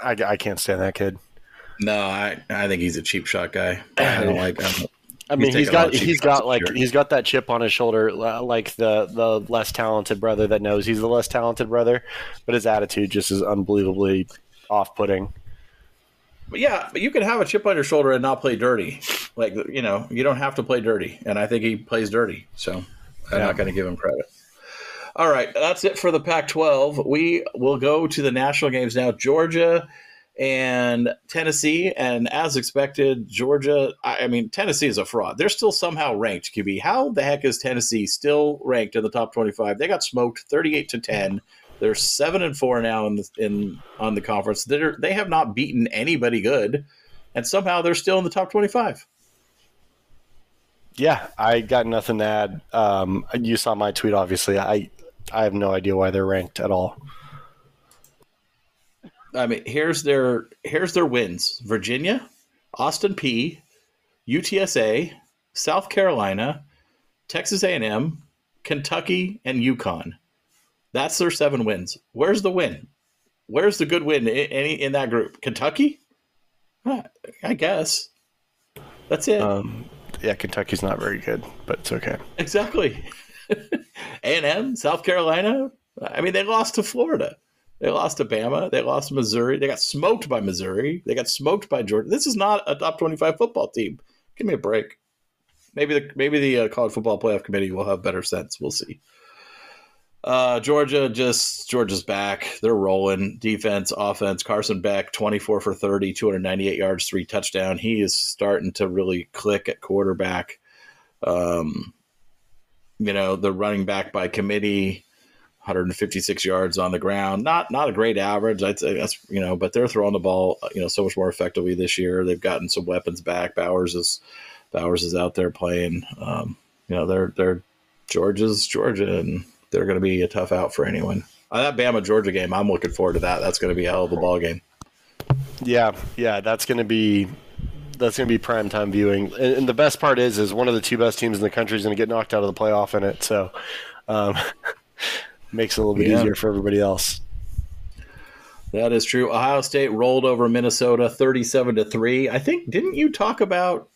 I, – I can't stand that kid. No, I, I think he's a cheap shot guy. I don't like him. I mean, he's, he's got he's got like here. he's got that chip on his shoulder, like the, the less talented brother that knows he's the less talented brother. But his attitude just is unbelievably off-putting. But yeah, but you can have a chip on your shoulder and not play dirty. Like, you know, you don't have to play dirty. And I think he plays dirty. So I'm yeah. not going to give him credit. All right. That's it for the Pac twelve. We will go to the national games now. Georgia and Tennessee. And as expected, Georgia, I mean, Tennessee is a fraud. They're still somehow ranked, Q B. How the heck is Tennessee still ranked in the top twenty-five? They got smoked thirty-eight to ten. They're seven and four now in the, in on the conference. They're they have not beaten anybody good, and somehow they're still in the top twenty-five. Yeah, I got nothing to add. Um, you saw my tweet, obviously. I I have no idea why they're ranked at all. I mean, here's their here's their wins: Virginia, Austin P, U T S A, South Carolina, Texas A and M, Kentucky, and UConn. That's their seven wins. Where's the win? Where's the good win in, in, in that group? Kentucky? I guess. That's it. Um, yeah, Kentucky's not very good, but it's okay. Exactly. A and M, South Carolina. I mean, they lost to Florida. They lost to Bama. They lost to Missouri. They got smoked by Missouri. They got smoked by Georgia. This is not a top twenty-five football team. Give me a break. Maybe the, maybe the uh, college football playoff committee will have better sense. We'll see. Uh, Georgia just Georgia's back. They're rolling. Defense, offense. Carson Beck, twenty-four for thirty, two hundred ninety-eight yards, three touchdown. He is starting to really click at quarterback. Um, you know, the running back by committee, one hundred fifty-six yards on the ground. Not not a great average. I'd say that's, you know, but they're throwing the ball, you know, so much more effectively this year. They've gotten some weapons back. Bowers is Bowers is out there playing. Um, you know, they're they're Georgia's Georgia and they're going to be a tough out for anyone. Uh, that Bama-Georgia game, I'm looking forward to that. That's going to be a hell of a ball game. Yeah, yeah, that's going to be that's going to be primetime viewing. And, and the best part is, is one of the two best teams in the country is going to get knocked out of the playoff in it. So um, makes it a little bit yeah. easier for everybody else. That is true. Ohio State rolled over Minnesota thirty-seven to three. I think, didn't you talk about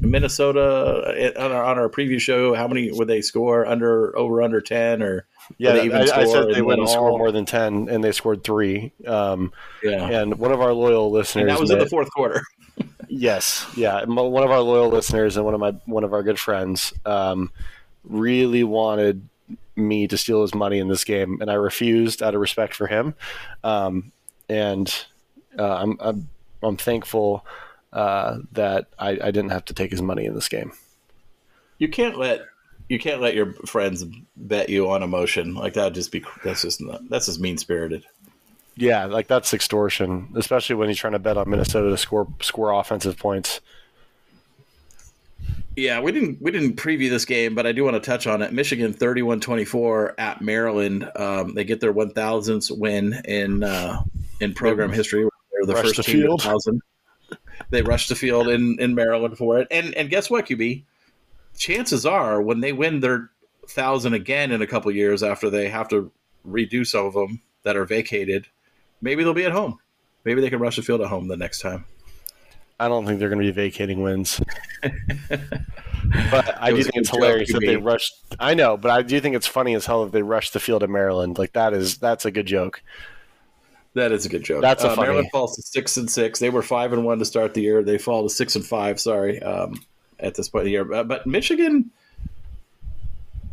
Minnesota on our, on our preview show? How many would they score? Under, over, under ten, or yeah? They even I, I said they wouldn't all score more than ten, and they scored three. Um, yeah. And one of our loyal listeners, and that was in the fourth quarter. Yes, yeah. One of our loyal listeners and one of my one of our good friends um, really wanted me to steal his money in this game, and I refused out of respect for him. Um, and uh, I'm, I'm I'm thankful. Uh, that I, I didn't have to take his money in this game. You can't let you can't let your friends bet you on emotion like that. Just be that's just not, that's just mean spirited. Yeah, like that's extortion, especially when you're trying to bet on Minnesota to score score offensive points. Yeah, we didn't we didn't preview this game, but I do want to touch on it. Michigan thirty-one twenty-four at Maryland. Um, they get their one thousandth win in uh, in program they history. They're the first the team field. one thousand. They rushed the field in, in Maryland for it. And and guess what, Q B? Chances are when they win their one thousand again in a couple of years after they have to redo some of them that are vacated, maybe they'll be at home. Maybe they can rush the field at home the next time. I don't think they're going to be vacating wins. But I do think it's hilarious that they rushed. I know, but I do think it's funny as hell that they rushed the field at Maryland. Like that is that's a good joke. That is a good joke. That's a uh, Maryland falls to six and six. They were five and one to start the year. They fall to six and five. Sorry, um, at this point of the year. But, but Michigan,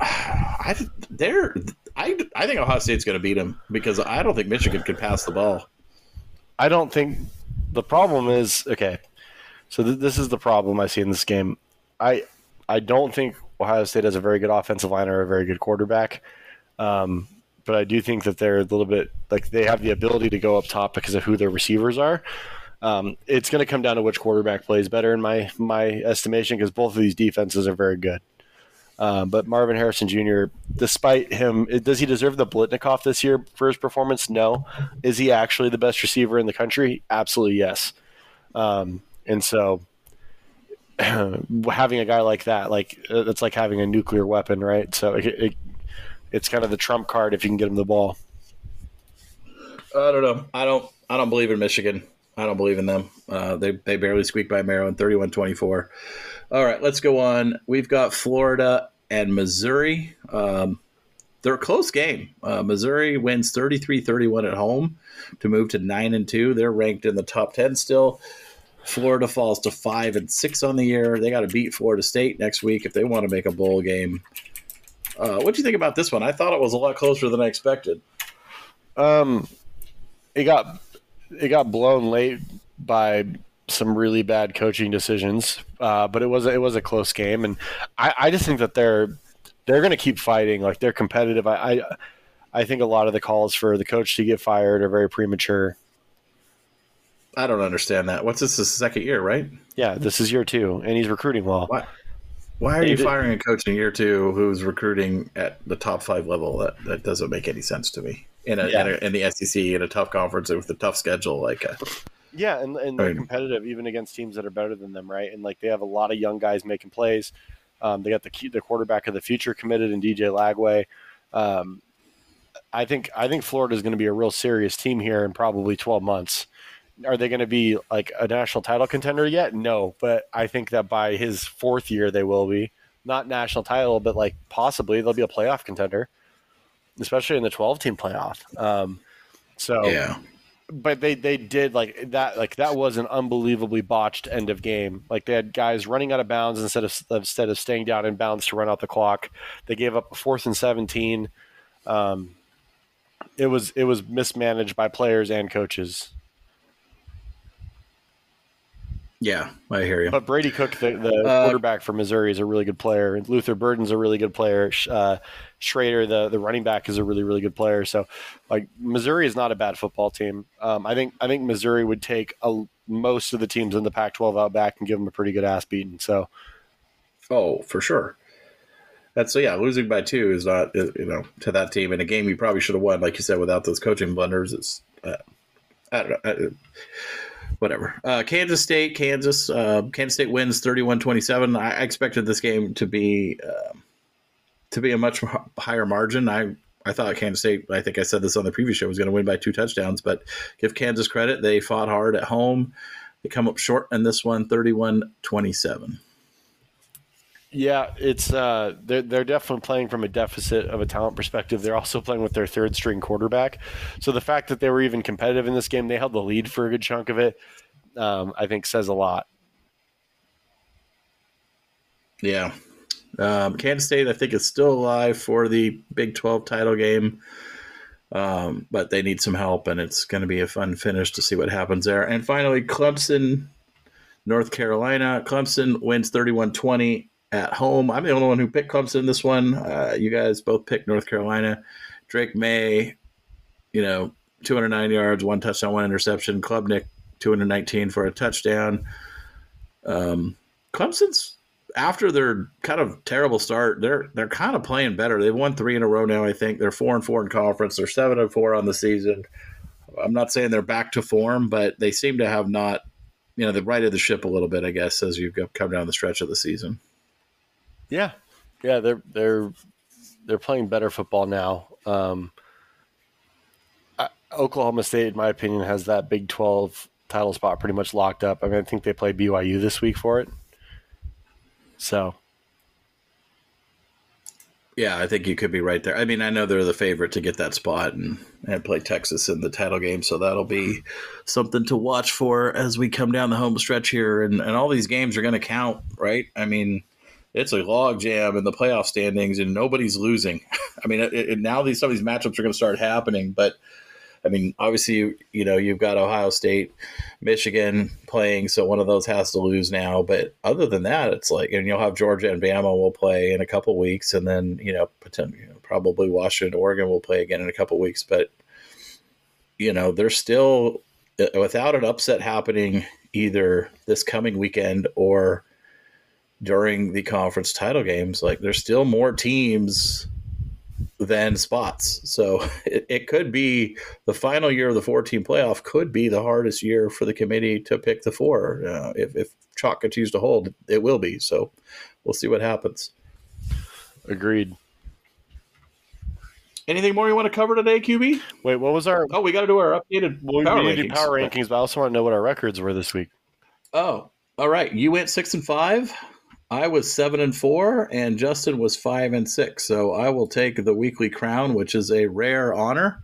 I they're I I think Ohio State's going to beat them because I don't think Michigan can pass the ball. I don't think. The problem is, okay, so th- this is the problem I see in this game. I I don't think Ohio State has a very good offensive line or a very good quarterback, um, but I do think that they're a little bit, like they have the ability to go up top because of who their receivers are. Um, it's going to come down to which quarterback plays better in my, my estimation because both of these defenses are very good. Uh, but Marvin Harrison Junior, despite him, does he deserve the Blitnikoff this year for his performance? No. Is he actually the best receiver in the country? Absolutely yes. Um, and so having a guy like that, like it's like having a nuclear weapon, right? So it, it, it's kind of the trump card if you can get him the ball. I don't know. I don't. I don't believe in Michigan. I don't believe in them. Uh, they they barely squeaked by Maryland, thirty-one twenty-four. All right, let's go on. We've got Florida and Missouri. Um, they're a close game. Uh, Missouri wins thirty-three thirty-one at home to move to nine and two. They're ranked in the top ten still. Florida falls to five and six on the year. They got to beat Florida State next week if they want to make a bowl game. Uh, what do you think about this one? I thought it was a lot closer than I expected. Um, it got it got blown late by some really bad coaching decisions, uh, but it was it was a close game, and I, I just think that they're they're going to keep fighting. Like they're competitive. I, I I think a lot of the calls for the coach to get fired are very premature. I don't understand that. What's this? His second year, right? Yeah, this is year two, and he's recruiting well. Why, why are you firing a coach in year two who's recruiting at the top five level? That that doesn't make any sense to me. In a, yeah. in, a in the S E C, in a tough conference with a tough schedule, like. A, Yeah, and, and they're competitive even against teams that are better than them, right? And, like, they have a lot of young guys making plays. Um, they got the key, the quarterback of the future committed in D J Lagway. Um, I think I think Florida is going to be a real serious team here in probably twelve months. Are they going to be, like, a national title contender yet? No, but I think that by his fourth year they will be. Not national title, but, like, possibly they'll be a playoff contender, especially in the twelve-team playoff. Um, so, yeah. But they, they did like that like that was an unbelievably botched end of game. Like they had guys running out of bounds instead of instead of staying down in bounds to run out the clock. They gave up a fourth and seventeen. Um, it was it was mismanaged by players and coaches. Yeah, I hear you. But Brady Cook, the, the uh, quarterback for Missouri, is a really good player. Luther Burden's a really good player. Uh, Schrader, the, the running back, is a really, really good player. So, like, Missouri is not a bad football team. Um, I think I think Missouri would take a, most of the teams in the Pac twelve out back and give them a pretty good ass beating. So, oh, for sure. That's so yeah. Losing by two is not you know to that team in a game you probably should have won, like you said, without those coaching blunders. It's uh, I don't know. I, it, Whatever. Uh, Kansas State, Kansas. Uh, Kansas State wins thirty-one twenty-seven. I expected this game to be uh, to be a much higher margin. I, I thought Kansas State, I think I said this on the previous show, was going to win by two touchdowns. But give Kansas credit. They fought hard at home. They come up short in this one, thirty-one twenty-seven. Yeah, it's uh, they're, they're definitely playing from a deficit of a talent perspective. They're also playing with their third-string quarterback. So the fact that they were even competitive in this game, they held the lead for a good chunk of it, um, I think says a lot. Yeah. Um, Kansas State, I think, is still alive for the Big twelve title game, um, but they need some help, and it's going to be a fun finish to see what happens there. And finally, Clemson, North Carolina. Clemson wins thirty-one twenty. At home, I'm the only one who picked Clemson in this one. Uh, you guys both picked North Carolina. Drake May, you know, two hundred nine yards, one touchdown, one interception. Klubnik, two hundred nineteen for a touchdown. Um, Clemson's after their kind of terrible start, they're they're kind of playing better. They've won three in a row now, I think. They're four and four in conference. They're seven and four on the season. I'm not saying they're back to form, but they seem to have not, you know, they've righted the ship a little bit, I guess, as you come down the stretch of the season. Yeah, yeah, they're they're they're playing better football now. Um, I, Oklahoma State, in my opinion, has that Big twelve title spot pretty much locked up. I mean, I think they play B Y U this week for it. So, yeah, I think you could be right there. I mean, I know they're the favorite to get that spot and, and play Texas in the title game, so that'll be something to watch for as we come down the home stretch here. And, and all these games are going to count, right? I mean, it's a logjam in the playoff standings, and nobody's losing. I mean, it, it, now these some of these matchups are going to start happening, but I mean, obviously, you, you know, you've got Ohio State, Michigan playing, so one of those has to lose now. But other than that, it's like, and you'll have Georgia and Bama will play in a couple weeks, and then, you know, probably Washington, Oregon will play again in a couple weeks. But, you know, they're still, without an upset happening either this coming weekend or during the conference title games, like, there's still more teams than spots. So it, it could be the final year of the four-team playoff could be the hardest year for the committee to pick the four. Uh, if, if chalk continues to hold, it will be. So we'll see what happens. Agreed. Anything more you want to cover today, Q B? Wait, what was our – oh, we got to do our updated well, power rankings. Power rankings, but I also want to know what our records were this week. Oh, all right. You went six and five. I was seven and four, and Justin was five and six. So I will take the weekly crown, which is a rare honor,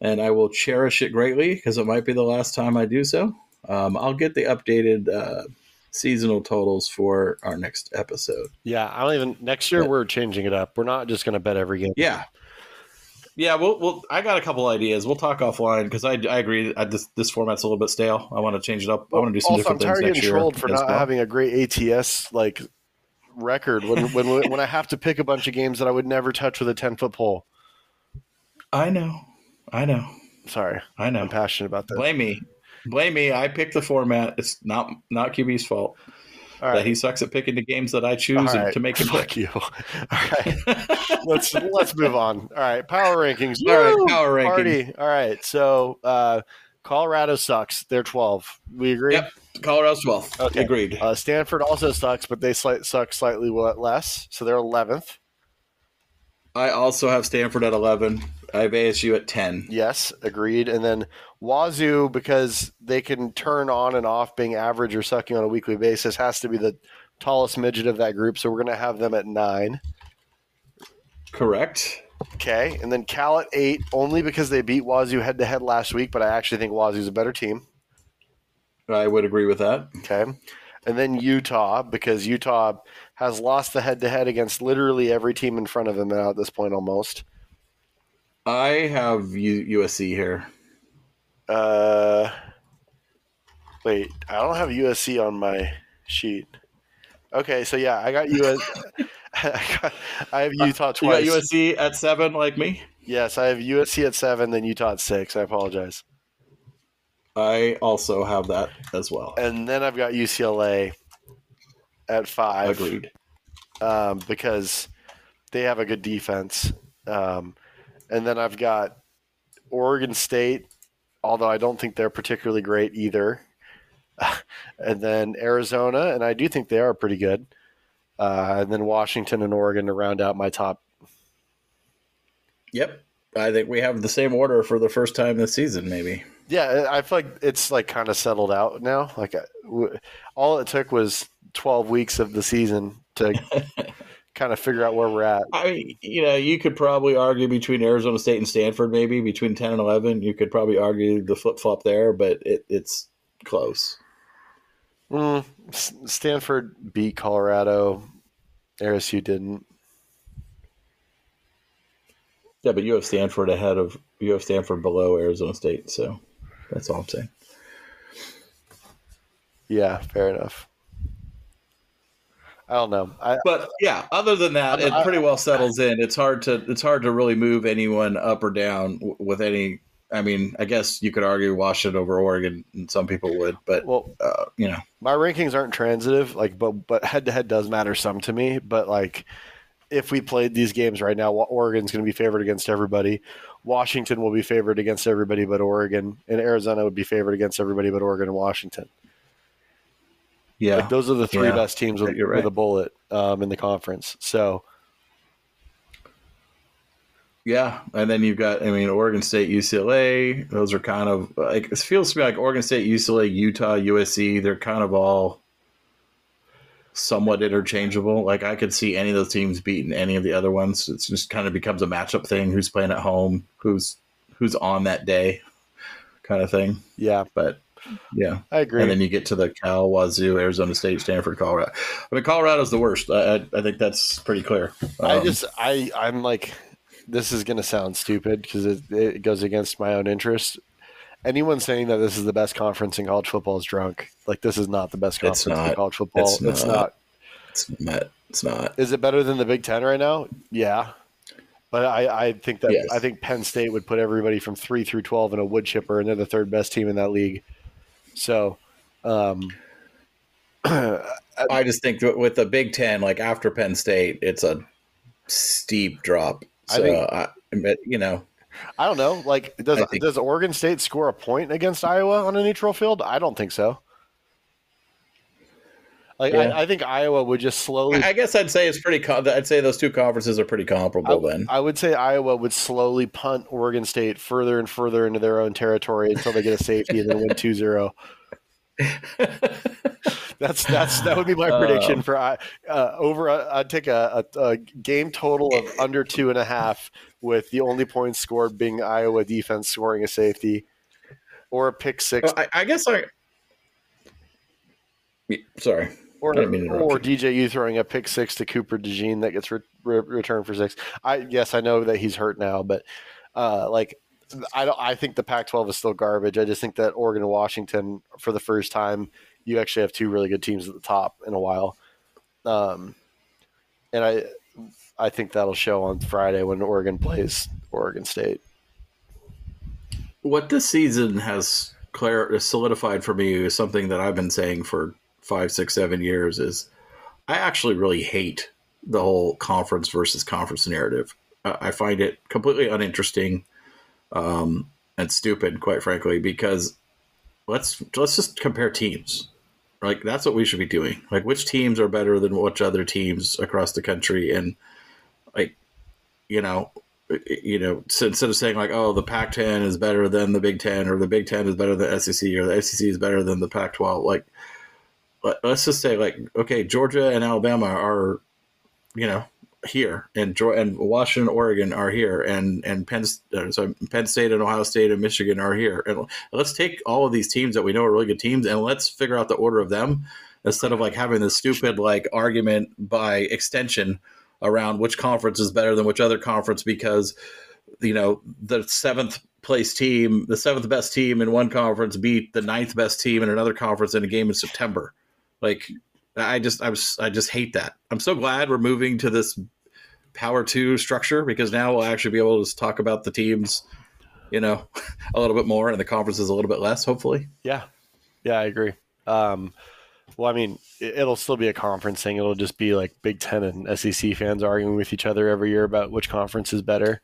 and I will cherish it greatly because it might be the last time I do so. Um, I'll get the updated uh, seasonal totals for our next episode. Yeah, I don't even. Next year, yeah. We're changing it up. We're not just going to bet every game. Yeah, yeah. Well, well, I got a couple ideas. We'll talk offline because I, I agree. I just, this format's a little bit stale. I want to change it up. I want to do some also, different I'm things next year. Also, I'm tired of getting trolled for not well. having a great A T S like. record when when when I have to pick a bunch of games that I would never touch with a ten-foot pole. I know. I know. Sorry. I know. I'm passionate about that. Blame me. Blame me. I picked the format. It's not not Q B's fault. All right. That he sucks at picking the games that I choose right. and to make him pick. Fuck you. All right. let's let's move on. All right. Power rankings. All right. Power rankings. Party. All right. So uh Colorado sucks. They're twelve. We agree? Yep. Colorado's twelfth. Okay. Agreed. Uh, Stanford also sucks, but they sli- suck slightly less, so they're eleventh. I also have Stanford at eleven. I have A S U at ten. Yes, agreed. And then Wazoo, because they can turn on and off being average or sucking on a weekly basis, has to be the tallest midget of that group, so we're going to have them at nine. Correct. Okay, and then Cal at eight, only because they beat Wazoo head-to-head last week, but I actually think Wazoo's a better team. I would agree with that. Okay. And then Utah, because Utah has lost the head-to-head against literally every team in front of them now at this point almost. I have U- USC here. Uh, wait, I don't have U S C on my sheet. Okay, so yeah, I got U S. I, got, I have Utah twice. You got U S C at seven like me? Yes, I have U S C at seven, then Utah at six. I apologize. I also have that as well. And then I've got U C L A at five. Agreed. Um, because they have a good defense. Um, and then I've got Oregon State, although I don't think they're particularly great either. And then Arizona, and I do think they are pretty good. Uh, and then Washington and Oregon to round out my top. Yep. I think we have the same order for the first time this season, maybe. Yeah, I feel like it's like kind of settled out now. Like I, w- all it took was twelve weeks of the season to kind of figure out where we're at. I mean, you know, you could probably argue between Arizona State and Stanford, maybe between ten and eleven. You could probably argue the flip flop there, but it, it's close. Mm, Stanford beat Colorado. A S U didn't. Yeah, but you have Stanford ahead of you have Stanford below Arizona State, so. That's all I'm saying. Yeah, fair enough. I don't know. I, but yeah, other than that, I, it pretty well settles in. It's hard to it's hard to really move anyone up or down with any I mean, I guess you could argue Washington over Oregon, and some people would, but well, uh, you know, my rankings aren't transitive, like, but but head to head does matter some to me. But like, if we played these games right now, Oregon's going to be favored against everybody. Washington will be favored against everybody but Oregon, and Arizona would be favored against everybody but Oregon and Washington. Yeah, like, those are the three yeah. best teams with, right. with a bullet um, in the conference. So. Yeah, and then you've got, I mean, Oregon State, U C L A. Those are kind of like, it feels to me like Oregon State, U C L A, Utah, U S C. They're kind of all somewhat interchangeable. Like, I could see any of those teams beating any of the other ones. It's just kind of becomes a matchup thing. Who's playing at home? Who's who's on that day? Kind of thing. Yeah, but yeah, I agree. And then you get to the Cal, Wazoo, Arizona State, Stanford, Colorado. I mean, Colorado's the worst. I I, I think that's pretty clear. Um, I just I I'm like. This is going to sound stupid because it, it goes against my own interest. Anyone saying that this is the best conference in college football is drunk. Like, this is not the best conference in college football. It's not. It's not. It's not. It's not. Is it better than the Big Ten right now? Yeah. But I, I think that yes. I think Penn State would put everybody from three through twelve in a wood chipper, and they're the third best team in that league. So um, I just think with the Big Ten, like after Penn State, it's a steep drop. So, I think, I, but, you know, I don't know. Like, does think, does Oregon State score a point against Iowa on a neutral field? I don't think so. Like, yeah. I, I think Iowa would just slowly. I guess I'd say it's pretty. I'd say those two conferences are pretty comparable. I, then I would say Iowa would slowly punt Oregon State further and further into their own territory until they get a safety and then win two zero. That's that's that would be my prediction uh, for I uh, over. Uh, I'd take a, a, a game total of under two and a half, with the only points scored being Iowa defense scoring a safety or a pick six. Well, I, I guess I. Sorry, or, I didn't mean to or D J U throwing a pick six to Cooper DeJean that gets re- re- returned for six. I yes, I know that he's hurt now, but uh, like. I don't. I think the Pac twelve is still garbage. I just think that Oregon and Washington, for the first time, you actually have two really good teams at the top in a while, um, and I, I think that'll show on Friday when Oregon plays Oregon State. What this season has clar- solidified for me is something that I've been saying for five, six, seven years: is I actually really hate the whole conference versus conference narrative. Uh, I find it completely uninteresting. Um, and stupid, quite frankly, because let's let's just compare teams. Like, that's what we should be doing. Like, which teams are better than which other teams across the country? And like, you know, you know, so instead of saying like, oh, the Pac ten is better than the Big Ten, or the Big Ten is better than the S E C, or the S E C is better than the Pac twelve. Like, let, let's just say like, okay, Georgia and Alabama are, you know. Here and and Washington, Oregon are here, and and Penn sorry, Penn State and Ohio State and Michigan are here. And let's take all of these teams that we know are really good teams, and let's figure out the order of them instead of like having this stupid like argument by extension around which conference is better than which other conference because you know the seventh place team, the seventh best team in one conference beat the ninth best team in another conference in a game in September, like. I just I was I just hate that. I'm so glad we're moving to this Power Two structure because now we'll actually be able to talk about the teams, you know, a little bit more and the conferences a little bit less, hopefully. Yeah, yeah, I agree. Um, well, I mean, it, it'll still be a conference thing. It'll just be like Big Ten and S E C fans arguing with each other every year about which conference is better.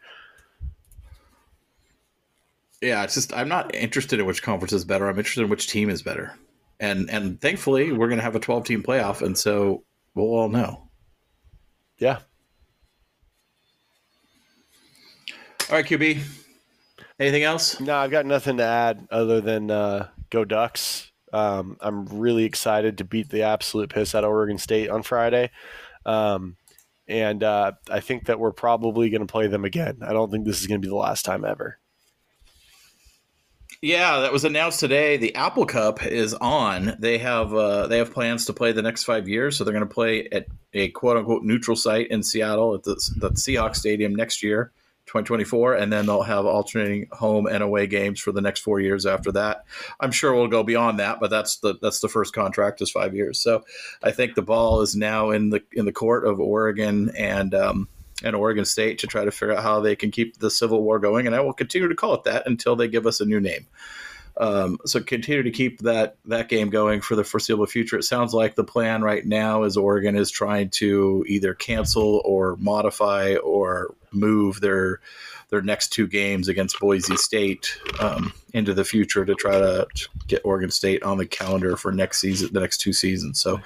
Yeah, it's just I'm not interested in which conference is better. I'm interested in which team is better. And and thankfully, we're going to have a twelve-team playoff, and so we'll all know. Yeah. All right, Q B. Anything else? No, I've got nothing to add other than uh, go Ducks. Um, I'm really excited to beat the absolute piss out of Oregon State on Friday. Um, and uh, I think that we're probably going to play them again. I don't think this is going to be the last time ever. Yeah, that was announced today. The Apple Cup is on. They have uh, they have plans to play the next five years, so they're going to play at a quote-unquote neutral site in Seattle at the, the Seahawks Stadium next year, twenty twenty-four, and then they'll have alternating home and away games for the next four years after that. I'm sure we'll go beyond that, but that's the that's the first contract is five years. So I think the ball is now in the in the court of Oregon and um, and Oregon State to try to figure out how they can keep the Civil War going. And I will continue to call it that until they give us a new name. Um, so continue to keep that that game going for the foreseeable future. It sounds like the plan right now is Oregon is trying to either cancel or modify or move their their next two games against Boise State um, into the future to try to get Oregon State on the calendar for next season, the next two seasons. So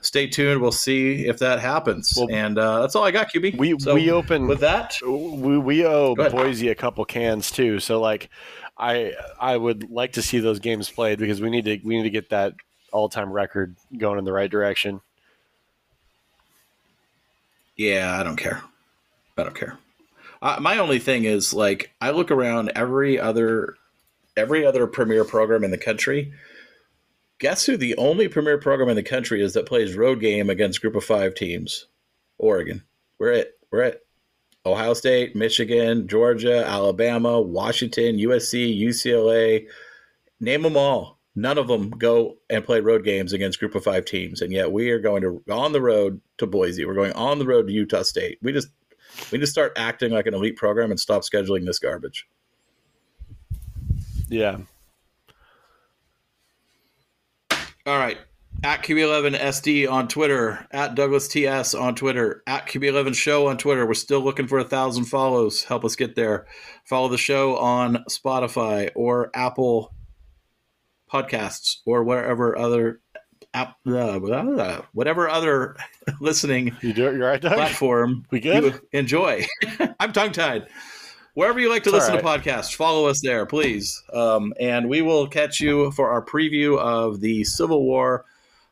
stay tuned. We'll see if that happens. Well, and uh, that's all I got, Q B. We so we open with that. We we owe Boise a couple cans too. So like. I I would like to see those games played because we need to we need to get that all-time record going in the right direction. Yeah, I don't care. I don't care. Uh, my only thing is like I look around every other every other premier program in the country. Guess who the only premier program in the country is that plays road game against group of five teams? Oregon. We're it. We're it. Ohio State, Michigan, Georgia, Alabama, Washington, U S C, U C L A, name them all. None of them go and play road games against group of five teams. And yet we are going to on the road to Boise. We're going on the road to Utah State. We just we just start acting like an elite program and stop scheduling this garbage. Yeah. All right. At Q B eleven S D on Twitter, at Douglas T S on Twitter, at Q B eleven Show on Twitter. We're still looking for a thousand follows. Help us get there. Follow the show on Spotify or Apple Podcasts or whatever other app, uh, whatever other listening you do it, you're right, Doug? Platform we good? You enjoy. I'm tongue tied. Wherever you like to it's listen all right. to podcasts, follow us there, please. Um, and we will catch you for our preview of the Civil War.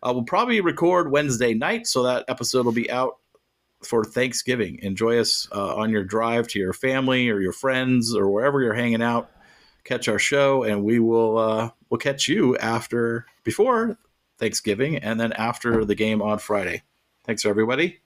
Uh, we'll probably record Wednesday night, so that episode will be out for Thanksgiving. Enjoy us uh, on your drive to your family or your friends or wherever you're hanging out. Catch our show, and we will uh, we'll catch you after before Thanksgiving and then after the game on Friday. Thanks, everybody.